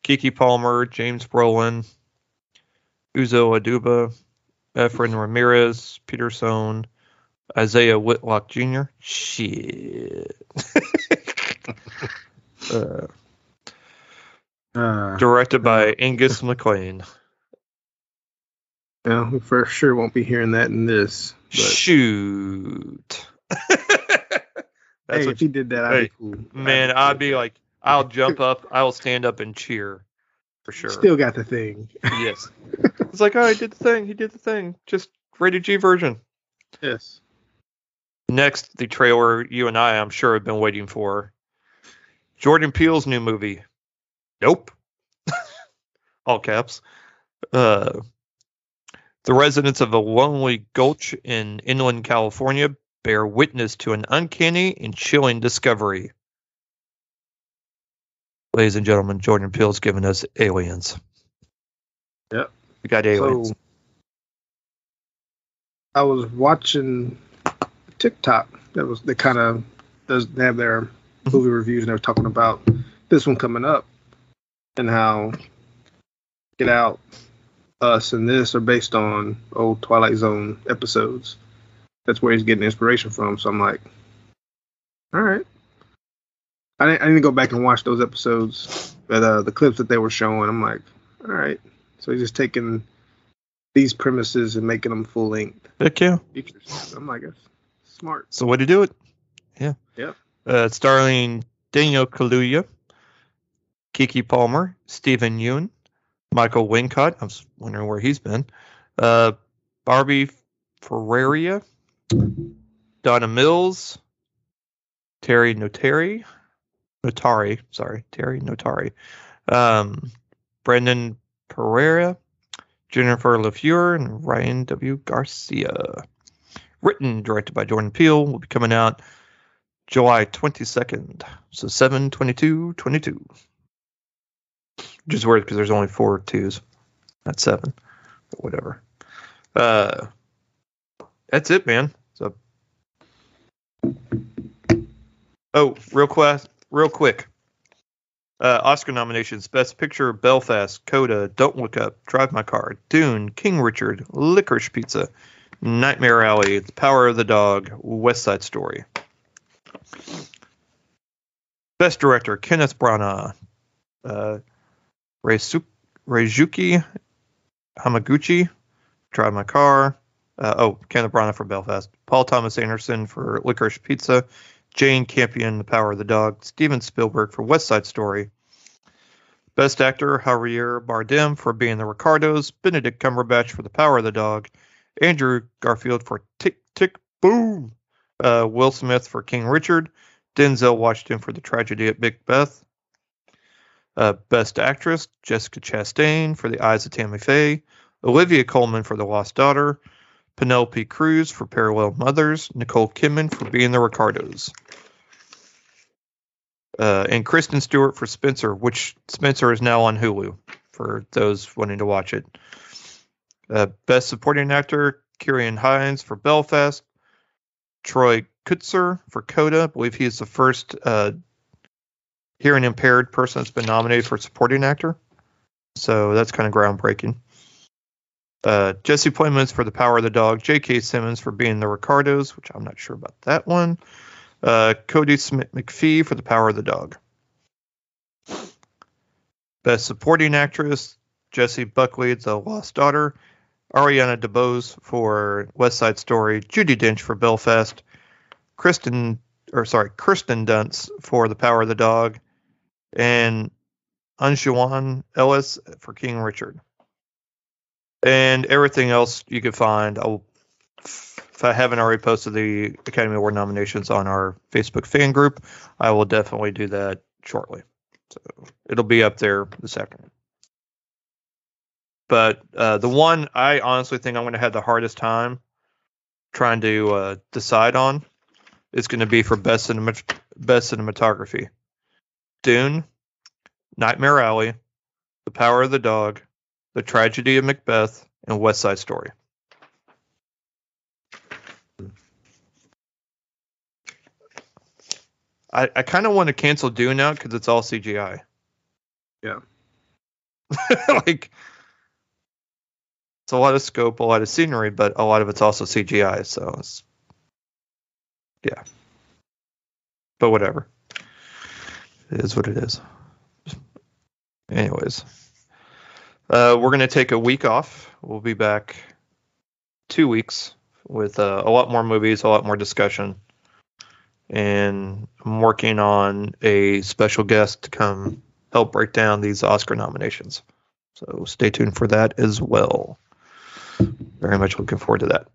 Keke Palmer, James Brolin, Uzo Aduba, Efren Ramirez, Peter Sohn, Isaiah Whitlock Junior Shit. uh, uh, directed by uh, Angus MacLean. Well, we for sure won't be hearing that in this. But. Shoot. That's hey, if you, he did that, I'd hey, be cool. Man, I'd, I'd be like, I'll jump up, I'll stand up and cheer, for sure. Still got the thing. Yes. It's like, oh, I did the thing, he did the thing. Just rated G version. Yes. Next, the trailer you and I, I'm sure, have been waiting for. Jordan Peele's new movie. Nope. All caps. Uh, the residents of a lonely gulch in inland California bear witness to an uncanny and chilling discovery. Ladies and gentlemen, Jordan Peele's given us Aliens. Yep. We got Aliens. So, I was watching TikTok that was that kind of does they have their mm-hmm. movie reviews, and they were talking about this one coming up and how Get Out, Us, and this are based on old Twilight Zone episodes. That's where he's getting inspiration from. So I'm like, all right. I didn't, I didn't go back and watch those episodes, but uh, the clips that they were showing, I'm like, all right. So he's just taking these premises and making them full length. Heck yeah. So I'm like, that's smart. So way to do it. Yeah. Yeah. Uh, starring Daniel Kaluuya, Keke Palmer, Stephen Yeun, Michael Wincott. I'm wondering where he's been. Uh, Barbie Ferreira. Donna Mills, Terry Notari, Notari, sorry, Terry Notari, um, Brendan Pereira, Jennifer LaFleur, and Ryan W. Garcia. Written, directed by Jordan Peele, will be coming out July twenty-second. So seven twenty-two twenty-two. Which is weird because there's only four twos, not seven, but whatever. Uh, That's it, man. So, oh, real quick, real quick. Uh, Oscar nominations: Best Picture, Belfast, Coda, Don't Look Up, Drive My Car, Dune, King Richard, Licorice Pizza, Nightmare Alley, The Power of the Dog, West Side Story. Best Director: Kenneth Branagh, uh, Reisuke, Reizuki Hamaguchi, Drive My Car. Uh, oh, Kenneth Branagh for Belfast, Paul Thomas Anderson for Licorice Pizza, Jane Campion, The Power of the Dog, Steven Spielberg for West Side Story. Best Actor, Javier Bardem for Being the Ricardos, Benedict Cumberbatch for The Power of the Dog, Andrew Garfield for Tick, Tick, Boom, uh, Will Smith for King Richard, Denzel Washington for The Tragedy at Big Beth. Uh, Best Actress, Jessica Chastain for The Eyes of Tammy Faye, Olivia Colman for The Lost Daughter, Penelope Cruz for Parallel Mothers, Nicole Kidman for Being the Ricardos, uh, and Kristen Stewart for Spencer, which Spencer is now on Hulu for those wanting to watch it. Uh, Best Supporting Actor, Kieran Hines for Belfast, Troy Kutzer for Coda. I believe he is the first uh, hearing impaired person that's been nominated for Supporting Actor. So that's kind of groundbreaking. Uh, Jesse Plemons for The Power of the Dog. J K. Simmons for Being the Ricardos, which I'm not sure about that one. Uh, Cody Smith McPhee for The Power of the Dog. Best Supporting Actress, Jessie Buckley, The Lost Daughter. Ariana DeBose for West Side Story. Judi Dench for Belfast. Kristen, or sorry, Kirsten Dunst for The Power of the Dog. And Anshuman Ellis for King Richard. And everything else you can find. I'll, if I haven't already posted the Academy Award nominations on our Facebook fan group, I will definitely do that shortly. So it'll be up there this afternoon. But uh, the one I honestly think I'm going to have the hardest time trying to uh, decide on is going to be for best, cinema- best cinematography. Dune, Nightmare Alley, The Power of the Dog, The Tragedy of Macbeth, and West Side Story. I, I kind of want to cancel Dune out because it's all C G I. Yeah. Like, it's a lot of scope, a lot of scenery, but a lot of it's also C G I. So, it's, yeah. But whatever. It is what it is. Anyways. Uh, we're going to take a week off. We'll be back two weeks with uh, a lot more movies, a lot more discussion. And I'm working on a special guest to come help break down these Oscar nominations. So stay tuned for that as well. Very much looking forward to that.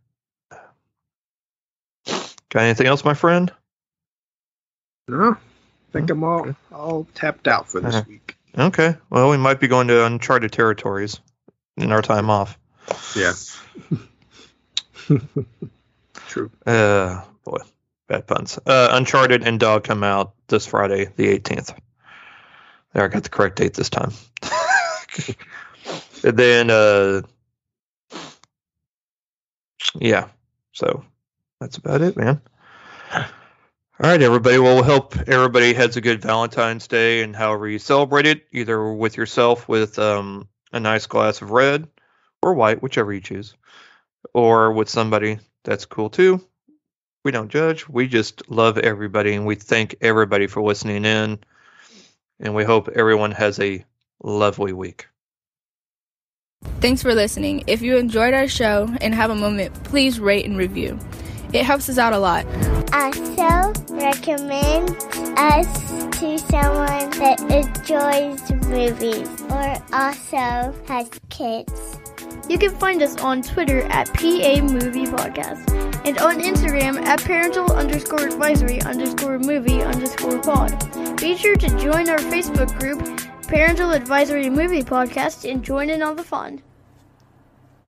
Got anything else, my friend? No. I think I'm all, all tapped out for this uh-huh. week. Okay. Well, we might be going to uncharted territories in our time off. Yeah. True. Uh, boy. Bad puns. Uh, Uncharted and Dog come out this Friday, the eighteenth. There, I got the correct date this time. And then, uh, yeah. So that's about it, man. All right, everybody. Well, we'll help everybody has a good Valentine's Day and however you celebrate it, either with yourself with um, a nice glass of red or white, whichever you choose, or with somebody. That's cool, too. We don't judge. We just love everybody, and we thank everybody for listening in, and we hope everyone has a lovely week. Thanks for listening. If you enjoyed our show and have a moment, please rate and review. It helps us out a lot. Also, recommend us to someone that enjoys movies or also has kids. You can find us on Twitter at P A Movie Podcast and on Instagram at parental underscore advisory underscore movie underscore pod. Be sure to join our Facebook group, Parental Advisory Movie Podcast, and join in on the fun.